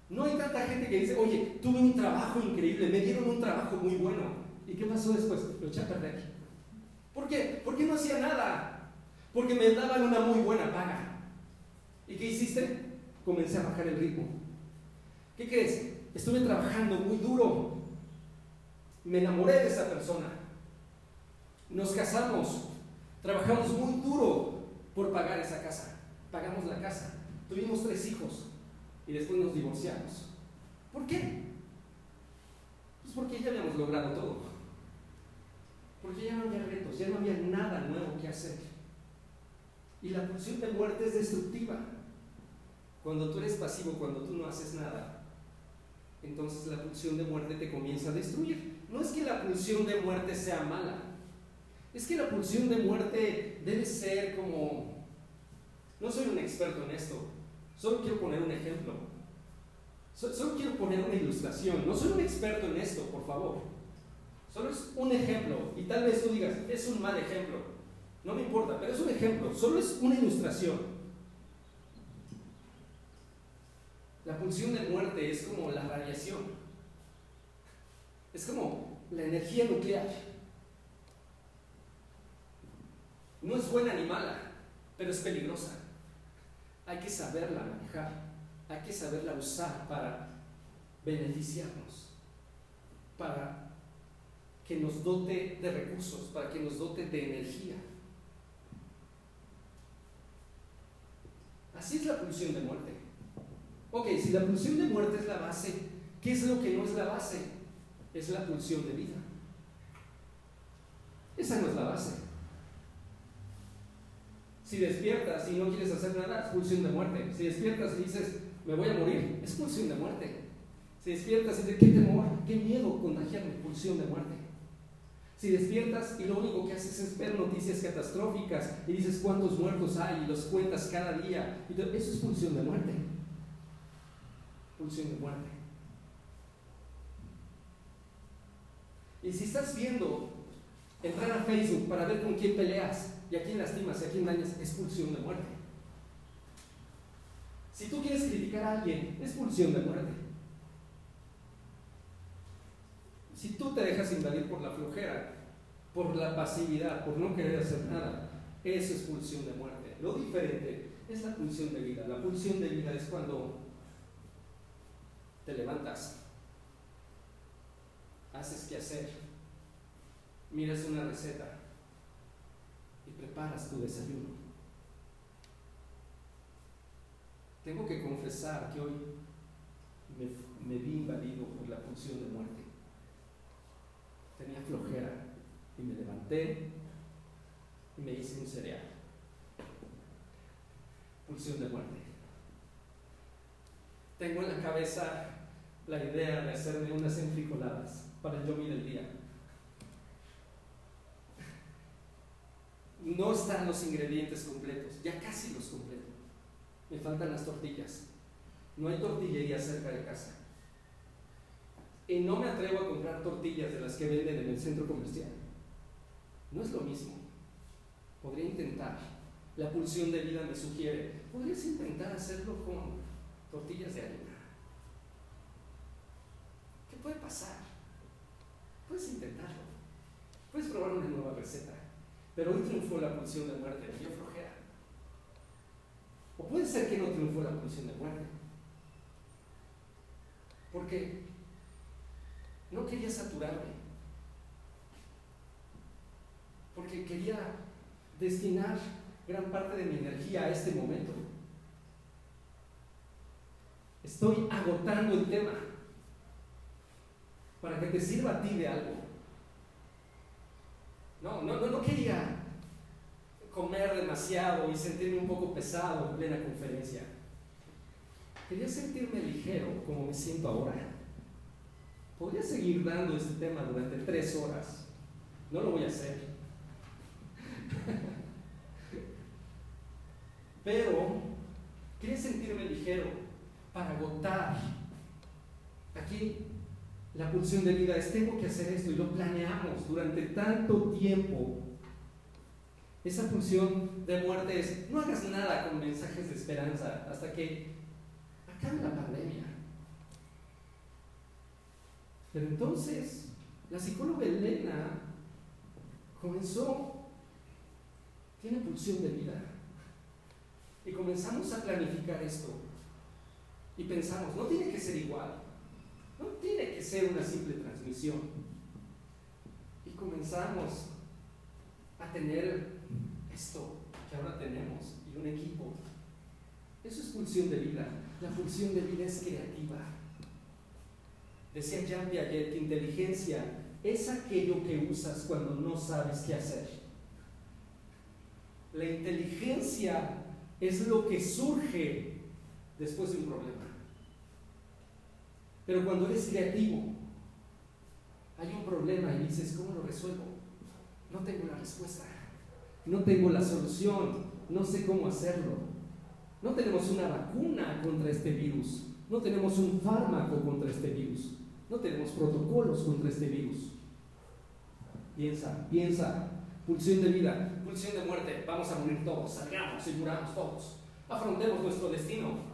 No hay tanta gente que dice, oye, tuve un trabajo increíble, me dieron un trabajo muy bueno. ¿Y qué pasó después? Lo eché a perder. ¿Por qué? Porque no hacía nada. Porque me daban una muy buena paga. ¿Y qué hiciste? Comencé a bajar el ritmo. ¿Qué crees? Estuve trabajando muy duro. Me enamoré de esa persona. Nos casamos. Trabajamos muy duro por pagar esa casa. Pagamos la casa. Tuvimos tres hijos. Y después nos divorciamos. ¿Por qué? Pues porque ya habíamos logrado todo. Porque ya no había retos. Ya no había nada nuevo que hacer. Y la pulsión de muerte es destructiva. Cuando tú eres pasivo, cuando tú no haces nada, entonces la pulsión de muerte te comienza a destruir. No es que la pulsión de muerte sea mala, es que la pulsión de muerte debe ser como... No soy un experto en esto, solo quiero poner un ejemplo, solo quiero poner una ilustración. No soy un experto en esto, por favor, solo es un ejemplo, y tal vez tú digas, es un mal ejemplo, no me importa, pero es un ejemplo, solo es una ilustración. La pulsión de muerte es como la radiación, es como la energía nuclear. No es buena ni mala, pero es peligrosa. Hay que saberla manejar, hay que saberla usar para beneficiarnos, para que nos dote de recursos, para que nos dote de energía. Así es la pulsión de muerte. Ok, si la pulsión de muerte es la base, ¿qué es lo que no es la base? Es la pulsión de vida. Esa no es la base. Si despiertas y no quieres hacer nada, es pulsión de muerte. Si despiertas y dices, me voy a morir, es pulsión de muerte. Si despiertas y dices, qué temor, qué miedo contagiarme, pulsión de muerte. Si despiertas y lo único que haces es ver noticias catastróficas y dices cuántos muertos hay y los cuentas cada día, eso es pulsión de muerte. Pulsión de muerte. Y si estás viendo entrar a Facebook para ver con quién peleas y a quién lastimas y a quién dañas, es pulsión de muerte. Si tú quieres criticar a alguien, es pulsión de muerte. Si tú te dejas invadir por la flojera, por la pasividad, por no querer hacer nada, eso es pulsión de muerte. Lo diferente es la pulsión de vida. La pulsión de vida es cuando te levantas, haces qué hacer, miras una receta y preparas tu desayuno. Tengo que confesar que hoy me, me vi invadido por la pulsión de muerte. Tenía flojera y me levanté y me hice un cereal. Pulsión de muerte. Tengo en la cabeza la idea de hacerme unas enfrijoladas para el yogur del día. No están los ingredientes completos, ya casi los completo. Me faltan las tortillas. No hay tortillería cerca de casa. Y no me atrevo a comprar tortillas de las que venden en el centro comercial. No es lo mismo. Podría intentar. La pulsión de vida me sugiere, podrías intentar hacerlo con tortillas de harina. ¿Qué puede pasar? Puedes intentarlo, puedes probar una nueva receta, pero hoy triunfó la pulsión de muerte, me dio flojera. O puede ser que no triunfó la pulsión de muerte, porque no quería saturarme, porque quería destinar gran parte de mi energía a este momento. Estoy agotando el tema para que te sirva a ti de algo. No, no, no, no quería comer demasiado y sentirme un poco pesado en plena conferencia. Quería sentirme ligero como me siento ahora. Podría seguir dando este tema durante tres horas. No lo voy a hacer. Pero quería sentirme ligero para agotar. Aquí la pulsión de vida es, tengo que hacer esto, y lo planeamos durante tanto tiempo. Esa pulsión de muerte es, no hagas nada con mensajes de esperanza hasta que acabe la pandemia. Pero entonces la psicóloga Elena comenzó, tiene pulsión de vida, y comenzamos a planificar esto. Y pensamos, no tiene que ser igual, no tiene que ser una simple transmisión. Y comenzamos a tener esto que ahora tenemos y un equipo. Eso es pulsión de vida. La pulsión de vida es creativa. Decía Jean Piaget que inteligencia es aquello que usas cuando no sabes qué hacer. La inteligencia es lo que surge después de un problema. Pero cuando eres creativo, hay un problema y dices, ¿cómo lo resuelvo? No tengo la respuesta, no tengo la solución, no sé cómo hacerlo. No tenemos una vacuna contra este virus, no tenemos un fármaco contra este virus, no tenemos protocolos contra este virus. Piensa, piensa, pulsión de vida, pulsión de muerte, vamos a morir todos, salgamos y muramos todos, afrontemos nuestro destino.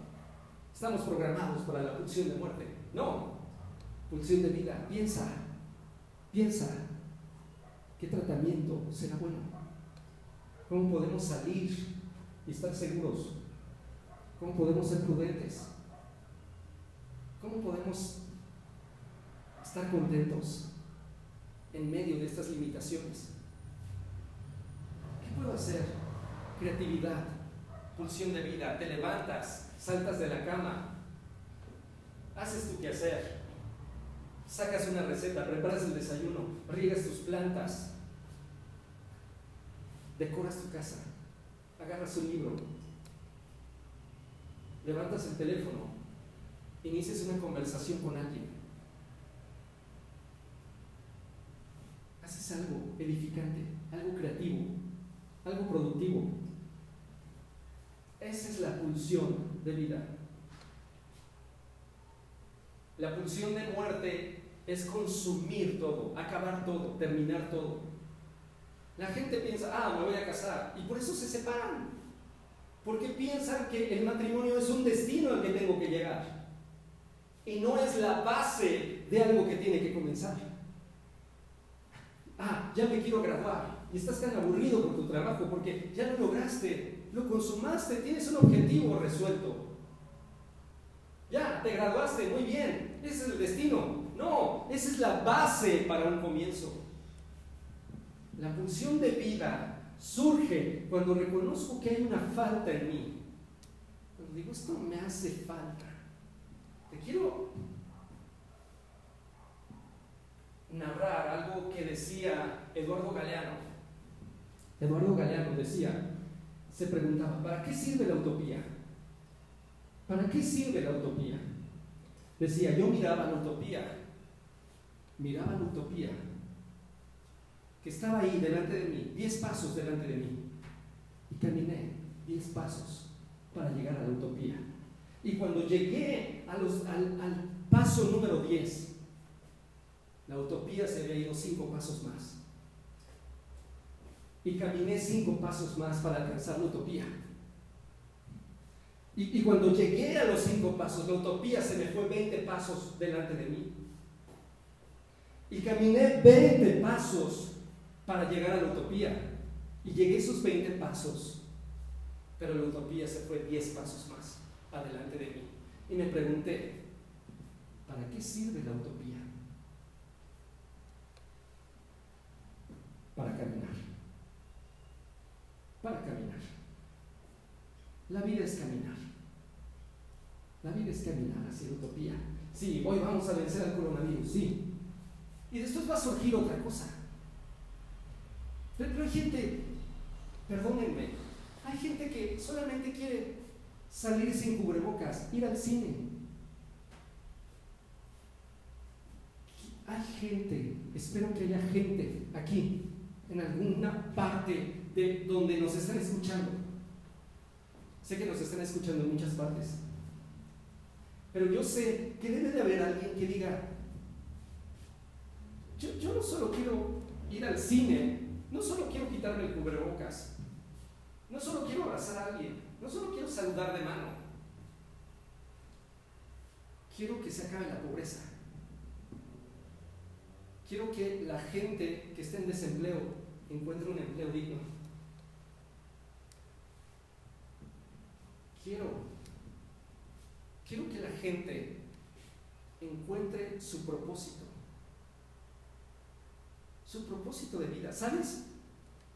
Estamos programados para la pulsión de muerte, no, pulsión de vida, piensa, piensa, ¿qué tratamiento será bueno? ¿Cómo podemos salir y estar seguros? ¿Cómo podemos ser prudentes? ¿Cómo podemos estar contentos en medio de estas limitaciones? ¿Qué puedo hacer? Creatividad, pulsión de vida, te levantas, saltas de la cama, haces tu quehacer, sacas una receta, preparas el desayuno, riegas tus plantas, decoras tu casa, agarras un libro, levantas el teléfono, inicias una conversación con alguien, haces algo edificante, algo creativo, algo productivo. Esa es la pulsión de vida. La pulsión de muerte es consumir todo, acabar todo, terminar todo. La gente piensa, ah, me voy a casar, y por eso se separan. Porque piensan que el matrimonio es un destino al que tengo que llegar y no es la base de algo que tiene que comenzar. Ah, ya me quiero graduar y estás tan aburrido por tu trabajo porque ya lo lograste, lo consumaste, tienes un objetivo resuelto. Ya, te graduaste, muy bien, ese es el destino. No, esa es la base para un comienzo. La función de vida surge cuando reconozco que hay una falta en mí, cuando digo, esto me hace falta, te quiero narrar algo que decía Eduardo Galeano. Eduardo Galeano decía, se preguntaba, ¿para qué sirve la utopía? ¿Para qué sirve la utopía? Decía, yo miraba la utopía, miraba la utopía que estaba ahí delante de mí, diez pasos delante de mí, y caminé diez pasos para llegar a la utopía. Y cuando llegué a los, al, al paso número diez, la utopía se había ido cinco pasos más, y caminé cinco pasos más para alcanzar la utopía. Y, y cuando llegué a los cinco pasos, la utopía se me fue veinte pasos delante de mí, y caminé veinte pasos para llegar a la utopía, y llegué esos veinte pasos, pero la utopía se fue diez pasos más adelante de mí, y me pregunté, ¿para qué sirve la utopía? Para caminar, para caminar. La vida es caminar, la vida es caminar hacia la utopía. Sí, hoy vamos a vencer al coronavirus, sí, y después va a surgir otra cosa. Pero hay gente, perdónenme, hay gente que solamente quiere salir sin cubrebocas, ir al cine. Hay gente, espero que haya gente aquí, en alguna parte de donde nos están escuchando. Sé que nos están escuchando en muchas partes, pero yo sé que debe de haber alguien que diga, yo, yo no solo quiero ir al cine, no solo quiero quitarme el cubrebocas, no solo quiero abrazar a alguien, no solo quiero saludar de mano, quiero que se acabe la pobreza, quiero que la gente que esté en desempleo encuentre un empleo digno, quiero, quiero que la gente encuentre su propósito, su propósito de vida, ¿sabes?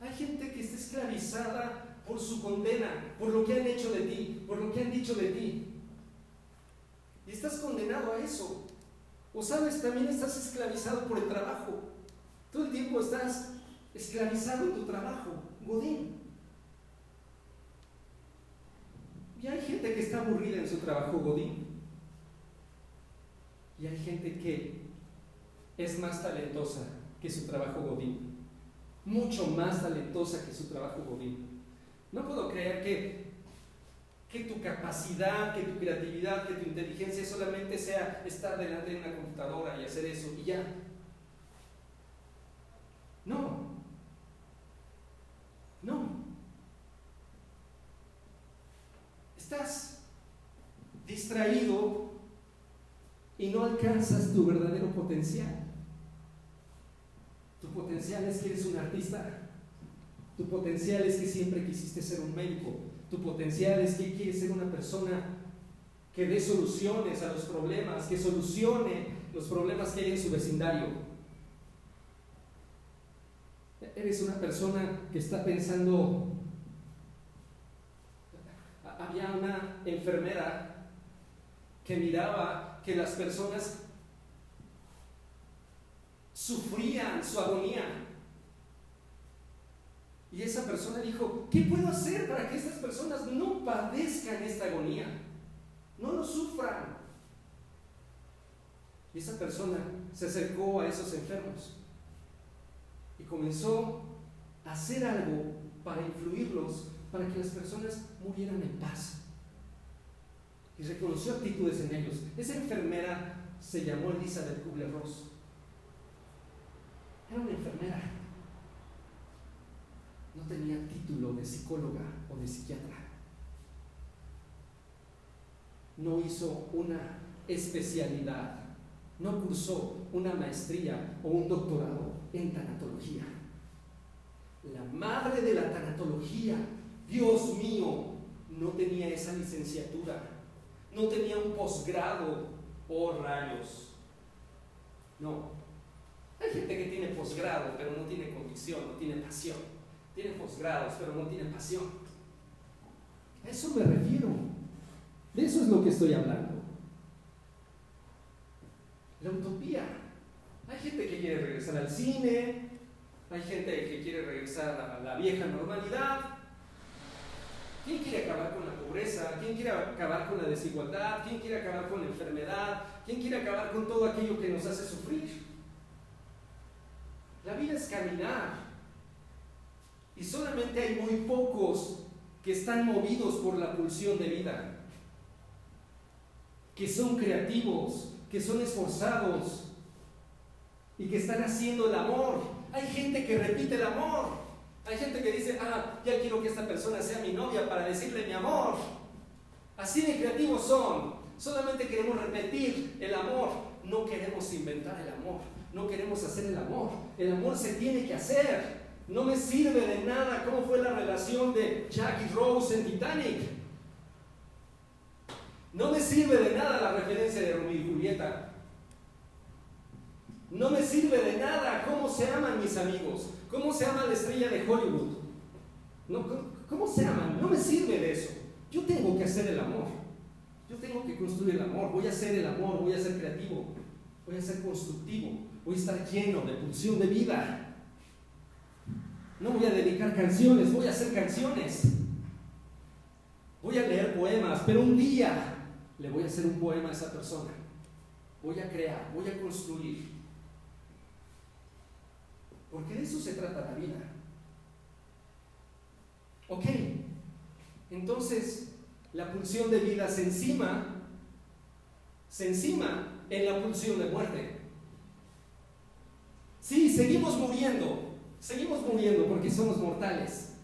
Hay gente que está esclavizada por su condena, por lo que han hecho de ti, por lo que han dicho de ti, y estás condenado a eso. O sabes, también estás esclavizado por el trabajo, todo el tiempo estás esclavizado en tu trabajo, godín. Y hay gente que está aburrida en su trabajo, godín. Y hay gente que es más talentosa que su trabajo godín, mucho más talentosa que su trabajo godín. No puedo creer que, que tu capacidad, que tu creatividad, que tu inteligencia solamente sea estar delante de una computadora y hacer eso y ya. No. No. Estás distraído y no alcanzas tu verdadero potencial. Tu potencial es que eres un artista. Tu potencial es que siempre quisiste ser un médico. Tu potencial es que quieres ser una persona que dé soluciones a los problemas, que solucione los problemas que hay en su vecindario. Eres una persona que está pensando... Había una enfermera que miraba que las personas sufrían su agonía. Y esa persona dijo, ¿qué puedo hacer para que estas personas no padezcan esta agonía? No lo sufran. Y esa persona se acercó a esos enfermos y comenzó a hacer algo para influirlos, para que las personas murieran en paz. Y reconoció actitudes en ellos. Esa enfermera se llamó Elizabeth Kubler-Ross. Era una enfermera. No tenía título de psicóloga o de psiquiatra. No hizo una especialidad. No cursó una maestría o un doctorado en tanatología. La madre de la tanatología, Dios mío, no tenía esa licenciatura, no tenía un posgrado, oh rayos. No, hay gente que tiene posgrado, pero no tiene convicción, no tiene pasión. Tiene posgrados, pero no tiene pasión. A eso me refiero, de eso es lo que estoy hablando. La utopía. Hay gente que quiere regresar al cine, hay gente que quiere regresar a la vieja normalidad. ¿Quién quiere acabar con la pobreza? ¿Quién quiere acabar con la desigualdad? ¿Quién quiere acabar con la enfermedad? ¿Quién quiere acabar con todo aquello que nos hace sufrir? La vida es caminar. Y solamente hay muy pocos que están movidos por la pulsión de vida, que son creativos, que son esforzados y que están haciendo el amor. Hay gente que repite el amor. Hay gente que dice, ah, ya quiero que esta persona sea mi novia para decirle mi amor. Así de creativos son. Solamente queremos repetir el amor. No queremos inventar el amor. No queremos hacer el amor. El amor se tiene que hacer. No me sirve de nada cómo fue la relación de Jack y Rose en Titanic. No me sirve de nada la referencia de Romeo y Julieta. No me sirve de nada cómo se aman mis amigos. ¿Cómo se ama la estrella de Hollywood? No, ¿cómo se ama? No me sirve de eso. Yo tengo que hacer el amor. Yo tengo que construir el amor. Voy a hacer el amor, voy a ser creativo. Voy a ser constructivo. Voy a estar lleno de pulsión de vida. No voy a dedicar canciones, voy a hacer canciones. Voy a leer poemas, pero un día le voy a hacer un poema a esa persona. Voy a crear, voy a construir. Porque de eso se trata la vida. Ok, entonces la pulsión de vida se encima, se encima en la pulsión de muerte. Sí, seguimos muriendo, seguimos muriendo porque somos mortales,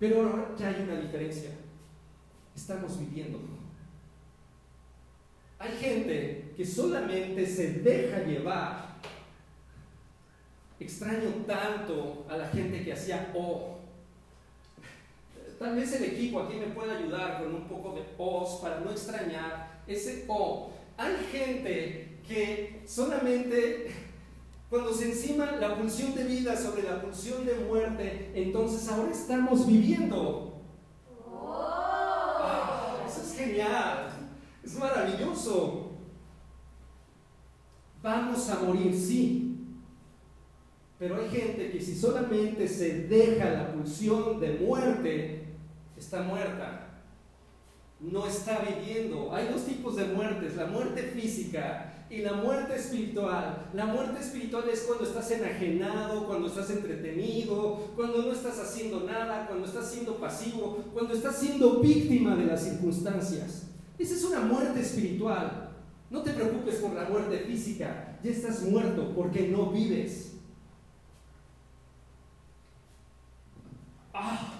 pero ahora ya hay una diferencia. Estamos viviendo. Hay gente que solamente se deja llevar. Extraño tanto a la gente que hacía O. Tal vez el equipo aquí me pueda ayudar con un poco de O's para no extrañar ese O. Hay gente que solamente cuando se encima la pulsión de vida sobre la pulsión de muerte, entonces ahora estamos viviendo. Ah, eso es genial, es maravilloso. Vamos a morir, sí. Pero hay gente que si solamente se deja la pulsión de muerte, está muerta. no está viviendo. Hay dos tipos de muertes, la muerte física y la muerte espiritual. La muerte espiritual es cuando estás enajenado, cuando estás entretenido, cuando no estás haciendo nada, cuando estás siendo pasivo, cuando estás siendo víctima de las circunstancias. Esa es una muerte espiritual. No te preocupes por la muerte física, ya estás muerto porque no vives. ¡Ah!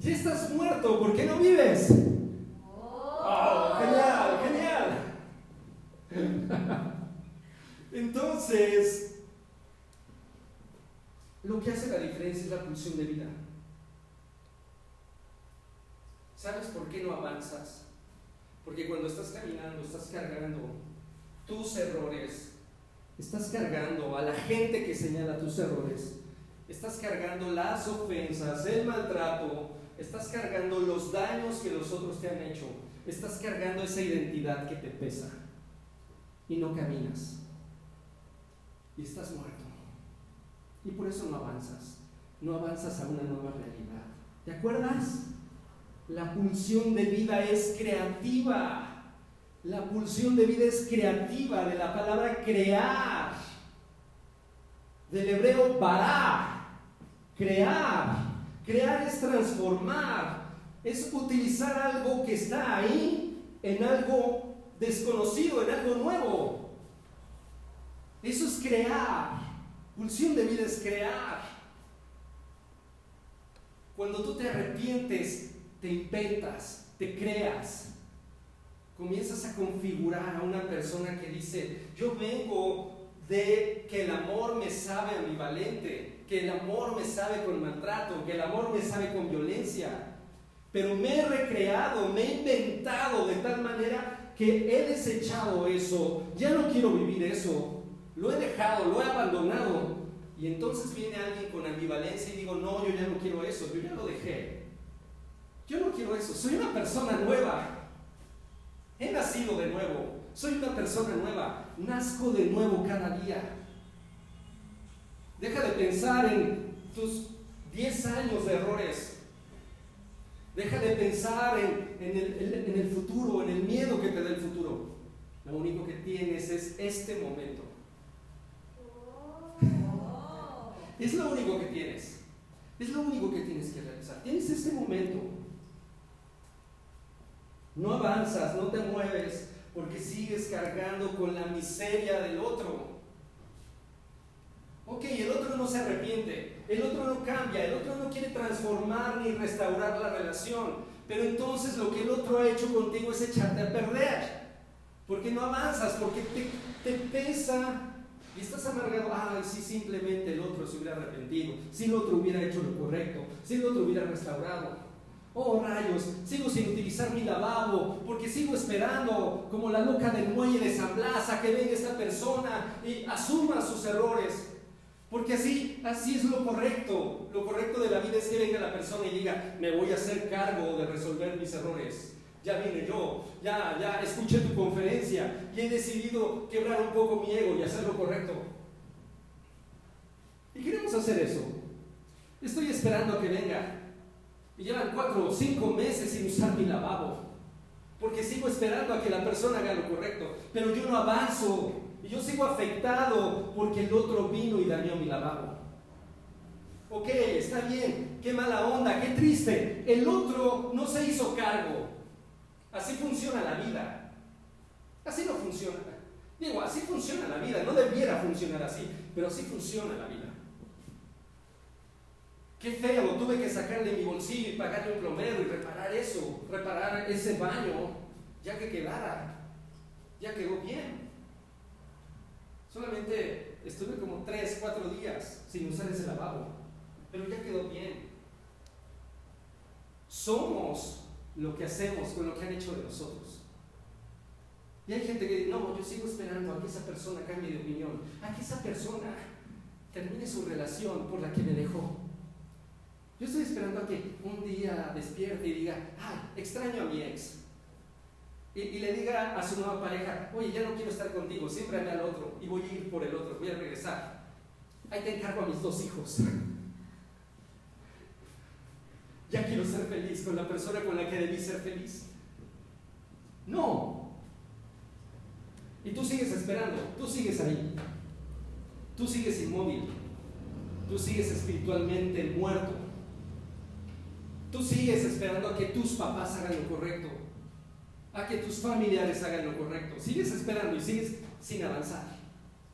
Ya estás muerto, ¿por qué no vives? Oh. Oh, ¡genial, genial! Entonces, lo que hace la diferencia es la pulsión de vida. ¿Sabes por qué no avanzas? Porque cuando estás caminando, estás cargando tus errores, estás cargando a la gente que señala tus errores, estás cargando las ofensas, el maltrato, estás cargando los daños que los otros te han hecho, estás cargando esa identidad que te pesa y no caminas y estás muerto y por eso no avanzas, no avanzas a una nueva realidad. ¿Te acuerdas? La pulsión de vida es creativa, la pulsión de vida es creativa, de la palabra crear, del hebreo bará, crear. Crear es transformar, es utilizar algo que está ahí en algo desconocido, en algo nuevo. Eso es crear. Pulsión de vida es crear. Cuando tú te arrepientes, te inventas, te creas. Comienzas a configurar a una persona que dice, yo vengo de que el amor me sabe ambivalente, que el amor me sabe con maltrato, que el amor me sabe con violencia, pero me he recreado, me he inventado de tal manera que he desechado eso, ya no quiero vivir eso, lo he dejado, lo he abandonado, y entonces viene alguien con ambivalencia y digo, no, yo ya no quiero eso, yo ya lo dejé, yo no quiero eso, soy una persona nueva, he nacido de nuevo, soy una persona nueva, nazco de nuevo cada día. Deja de pensar en tus diez años de errores. Deja de pensar en, en, el, en el futuro, en el miedo que te da el futuro. Lo único que tienes es este momento. Oh. Es lo único que tienes. Es lo único que tienes que realizar. Tienes este momento. No avanzas, no te mueves, porque sigues cargando con la miseria del otro. Ok, el otro no se arrepiente, el otro no cambia, el otro no quiere transformar ni restaurar la relación, pero entonces lo que el otro ha hecho contigo es echarte a perder, porque no avanzas, porque te, te pesa y estás amargado. Ay, si simplemente el otro se hubiera arrepentido, si el otro hubiera hecho lo correcto, si el otro hubiera restaurado. Oh rayos, sigo sin utilizar mi lavabo porque sigo esperando como la loca del muelle de San Blas a que venga esta persona y asuma sus errores. Porque así, así es lo correcto. Lo correcto de la vida es que venga la persona y diga, me voy a hacer cargo de resolver mis errores. Ya vine yo, ya, ya escuché tu conferencia y he decidido quebrar un poco mi ego y hacer lo correcto. Y queremos hacer eso. Estoy esperando a que venga. Y llevan cuatro o cinco meses sin usar mi lavabo. Porque sigo esperando a que la persona haga lo correcto. Pero yo no avanzo. Y yo sigo afectado porque el otro vino y dañó mi lavabo. Ok, está bien, qué mala onda, qué triste. El otro no se hizo cargo. Así funciona la vida. Así no funciona. Digo, así funciona la vida. No debiera funcionar así, pero así funciona la vida. Qué feo, tuve que sacar de mi bolsillo y pagarle un plomero y reparar eso, reparar ese baño, ya que quedara, ya quedó bien. Solamente estuve como tres, cuatro días sin usar ese lavabo, pero ya quedó bien. Somos lo que hacemos con lo que han hecho de nosotros. Y hay gente que dice, no, yo sigo esperando a que esa persona cambie de opinión, a que esa persona termine su relación por la que me dejó. Yo estoy esperando a que un día despierte y diga, ah, extraño a mi ex. Y, y le diga a su nueva pareja, oye, ya no quiero estar contigo, siempre amé al otro y voy a ir por el otro, voy a regresar. Ahí te encargo a mis dos hijos. ya quiero ser feliz con la persona con la que debí ser feliz. No. Y tú sigues esperando, tú sigues ahí, tú sigues inmóvil, tú sigues espiritualmente muerto, tú sigues esperando a que tus papás hagan lo correcto, a que tus familiares hagan lo correcto. Sigues esperando y sigues sin avanzar,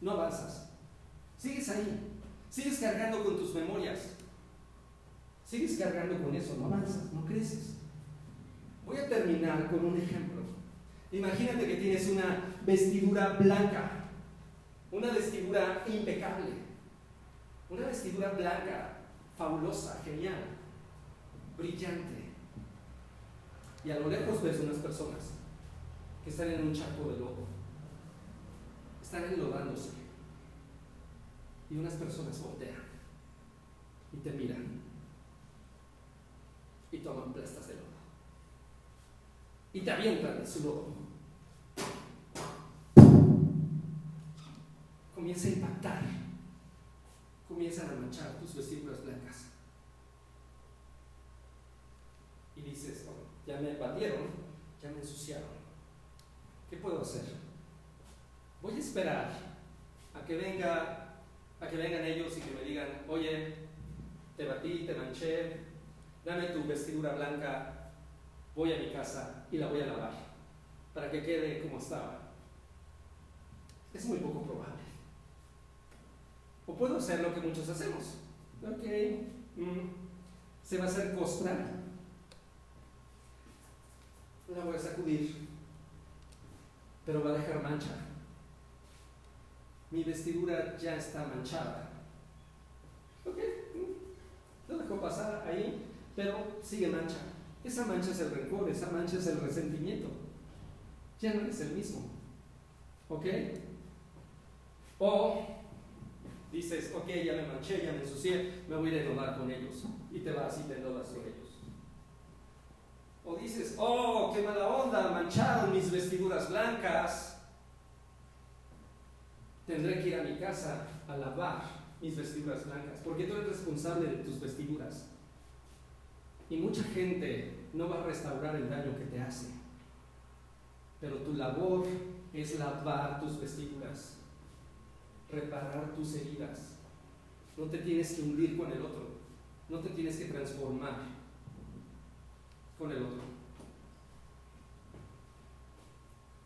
no avanzas, sigues ahí, sigues cargando con tus memorias, sigues cargando con eso, no avanzas, no creces. Voy a terminar con un ejemplo. Imagínate que tienes una vestidura blanca, una vestidura impecable, una vestidura blanca, fabulosa, genial, brillante, y a lo lejos ves unas personas que están en un charco de lodo, están enlodándose, y unas personas voltean y te miran y toman plastas de lodo y te avientan en su lodo. Comienza a impactar, comienzan a manchar tus vestiduras blancas y dices, oh, ya me batieron, ya me ensuciaron, ¿qué puedo hacer? Voy a esperar a que venga, a que vengan ellos y que me digan, oye, te batí, te manché, dame tu vestidura blanca, voy a mi casa y la voy a lavar para que quede como estaba. Es muy poco probable. O puedo hacer lo que muchos hacemos. Ok, mm. se va a hacer costra, la voy a sacudir, pero va a dejar mancha. Mi vestidura ya está manchada. Ok, mm. lo dejo pasar ahí, pero sigue mancha. Esa mancha es el rencor, esa mancha es el resentimiento. Ya no es el mismo. ¿Ok? O dices, ok, ya me manché, ya me ensucié, me voy a enlodar con ellos. Y te vas y te enlodas con ellos. O dices, oh, qué mala onda, mancharon mis vestiduras blancas. Tendré que ir a mi casa a lavar mis vestiduras blancas, porque tú eres responsable de tus vestiduras. Y mucha gente no va a restaurar el daño que te hace, pero tu labor es lavar tus vestiduras, reparar tus heridas. No te tienes que hundir con el otro, no te tienes que transformar con el otro.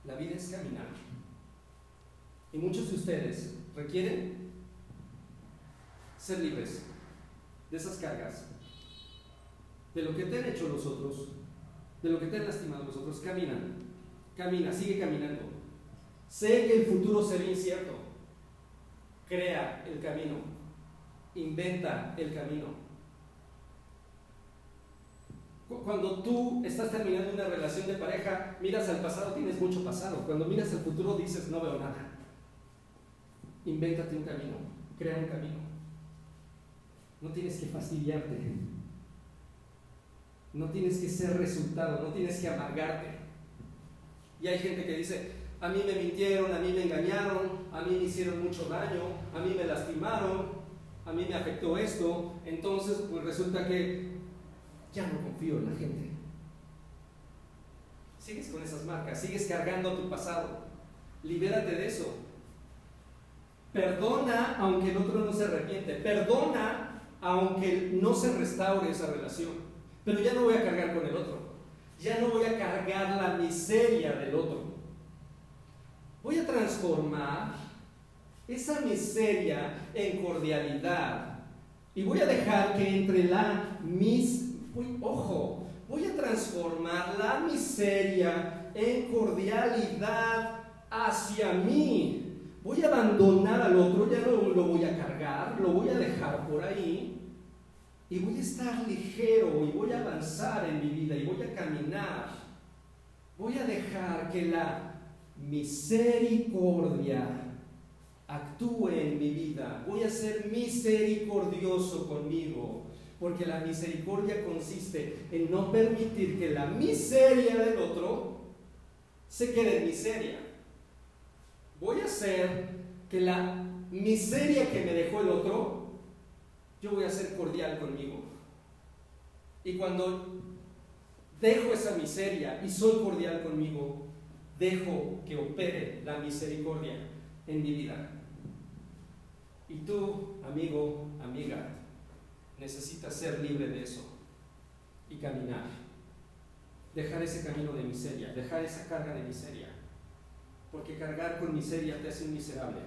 La vida es caminar, y muchos de ustedes requieren ser libres de esas cargas, de lo que te han hecho los otros, de lo que te han lastimado los otros. Camina, camina, sigue caminando. Sé que el futuro será incierto. Crea el camino, inventa el camino. Cuando tú estás terminando una relación de pareja, miras al pasado, tienes mucho pasado. Cuando miras al futuro, dices, no veo nada. Invéntate un camino, crea un camino. No tienes que fastidiarte, no tienes que ser resultado, no tienes que amargarte. Y hay gente que dice, a mí me mintieron, a mí me engañaron, a mí me hicieron mucho daño, a mí me lastimaron, a mí me afectó esto, entonces pues resulta que ya no confío en la gente. Sigues con esas marcas, sigues cargando tu pasado. Libérate de eso. Perdona aunque el otro no se arrepiente, perdona aunque no se restaure esa relación. Pero ya no voy a cargar con el otro, ya no voy a cargar la miseria del otro. Voy a transformar esa miseria en cordialidad y voy a dejar que entre la mis... Uy, ojo, voy a transformar la miseria en cordialidad hacia mí. Voy a abandonar al otro, ya no lo voy a cargar, lo voy a dejar por ahí. Y voy a estar ligero y voy a avanzar en mi vida y voy a caminar. Voy a dejar que la misericordia actúe en mi vida. Voy a ser misericordioso conmigo, porque la misericordia consiste en no permitir que la miseria del otro se quede en miseria. Voy a hacer que la miseria que me dejó el otro, yo voy a ser cordial conmigo. Y cuando dejo esa miseria y soy cordial conmigo, dejo que opere la misericordia en mi vida. Y tú, amigo, amiga, necesitas ser libre de eso y caminar. Dejar ese camino de miseria, dejar esa carga de miseria, porque cargar con miseria te hace un miserable.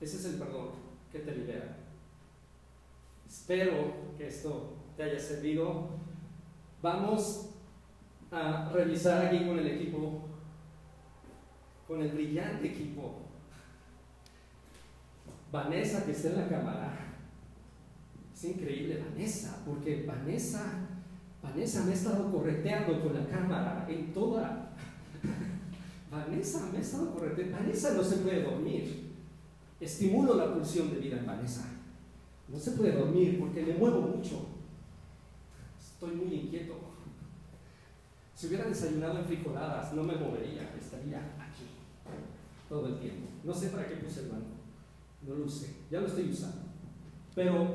Ese es el perdón que te libera. Espero que esto te haya servido. Vamos a revisar aquí con el equipo, con el brillante equipo. Vanessa, que está en la cámara. Es increíble, Vanessa, porque Vanessa, Vanessa me ha estado correteando con la cámara en toda. Vanessa me ha estado correteando. Vanessa no se puede dormir. Estimulo la pulsión de vida en Vanessa. No se puede dormir porque me muevo mucho. Estoy muy inquieto. Si hubiera desayunado en frijoladas, no me movería, estaría aquí todo el tiempo. No sé para qué puse el banco. No lo usé, ya lo estoy usando. Pero,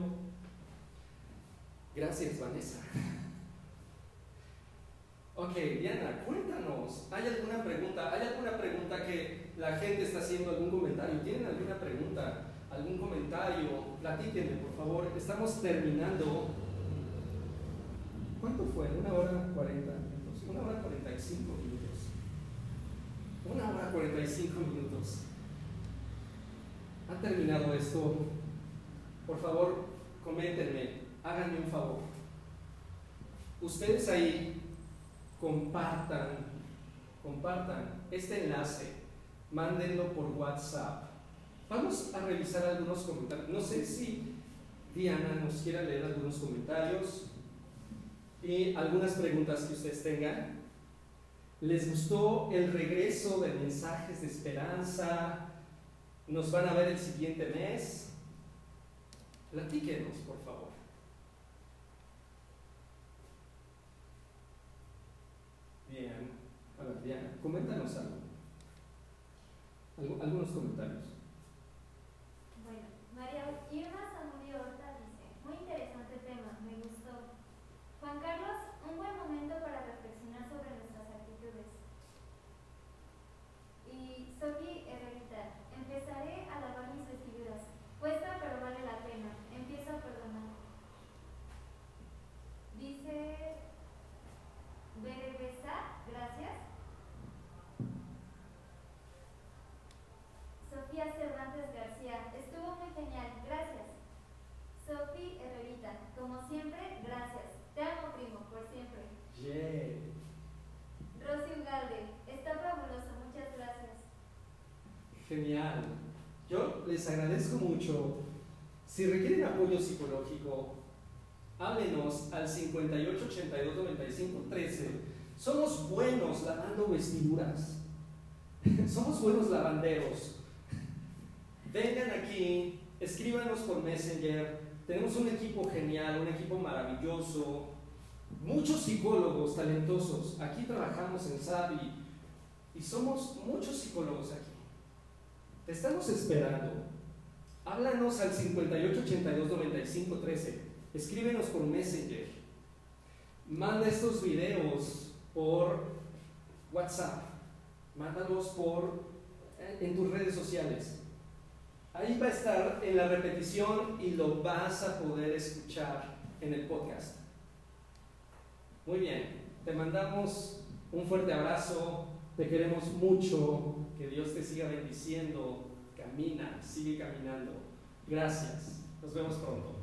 gracias, Vanessa. Ok, Diana, cuéntanos. ¿Hay alguna pregunta? ¿Hay alguna pregunta que la gente está haciendo? ¿Algún comentario? ¿Tienen alguna pregunta? ¿Algún comentario? Platíquenme, por favor. Estamos terminando. ¿Cuánto fue? ¿Una hora cuarenta minutos? ¿Una hora cuarenta y cinco minutos? Una hora cuarenta y cinco minutos. ¿Ha terminado esto? Por favor, coméntenme, háganme un favor. Ustedes ahí compartan, compartan este enlace, mándenlo por WhatsApp. Vamos a revisar algunos comentarios. No sé si Diana nos quiera leer algunos comentarios y algunas preguntas que ustedes tengan. ¿Les gustó el regreso de Mensajes de Esperanza? ¿Nos van a ver el siguiente mes? Platíquenos, por favor. Bien. A ver, Diana, coméntanos algo. Alg- algunos comentarios. Bueno, María Irma Zamudio Horta dice, muy interesante tema, me gustó. Juan Carlos, un buen momento para reflexionar sobre nuestras actitudes. Y Sophie Herrera, empezaré a lavar mis vestiduras. Cuesta, pero vale la pena. Empiezo a perdonar. Dice Berebesa, gracias. Sofía Cervantes García, estuvo muy genial, gracias. Sofi Herrerita, como siempre, gracias. Te amo, primo, por siempre. Yeah. Rosy Ugarte, está fabuloso, muchas gracias. Genial. Yo les agradezco mucho. Si requieren apoyo psicológico, háblenos al cincuenta y ocho, ochenta y dos, noventa y cinco, trece. Somos buenos lavando vestiduras. Somos buenos lavanderos. Vengan aquí, escríbanos por Messenger. Tenemos un equipo genial, un equipo maravilloso. Muchos psicólogos talentosos. Aquí trabajamos en SABI y somos muchos psicólogos aquí. Te estamos esperando. Háblanos al cincuenta y ocho, ochenta y dos, noventa y cinco, trece. Escríbenos por Messenger. Manda estos videos por WhatsApp. Mándalos por, en tus redes sociales. Ahí va a estar en la repetición y lo vas a poder escuchar en el podcast. Muy bien. Te mandamos un fuerte abrazo. Te queremos mucho. Que Dios te siga bendiciendo. Camina, sigue caminando. Gracias. Nos vemos pronto.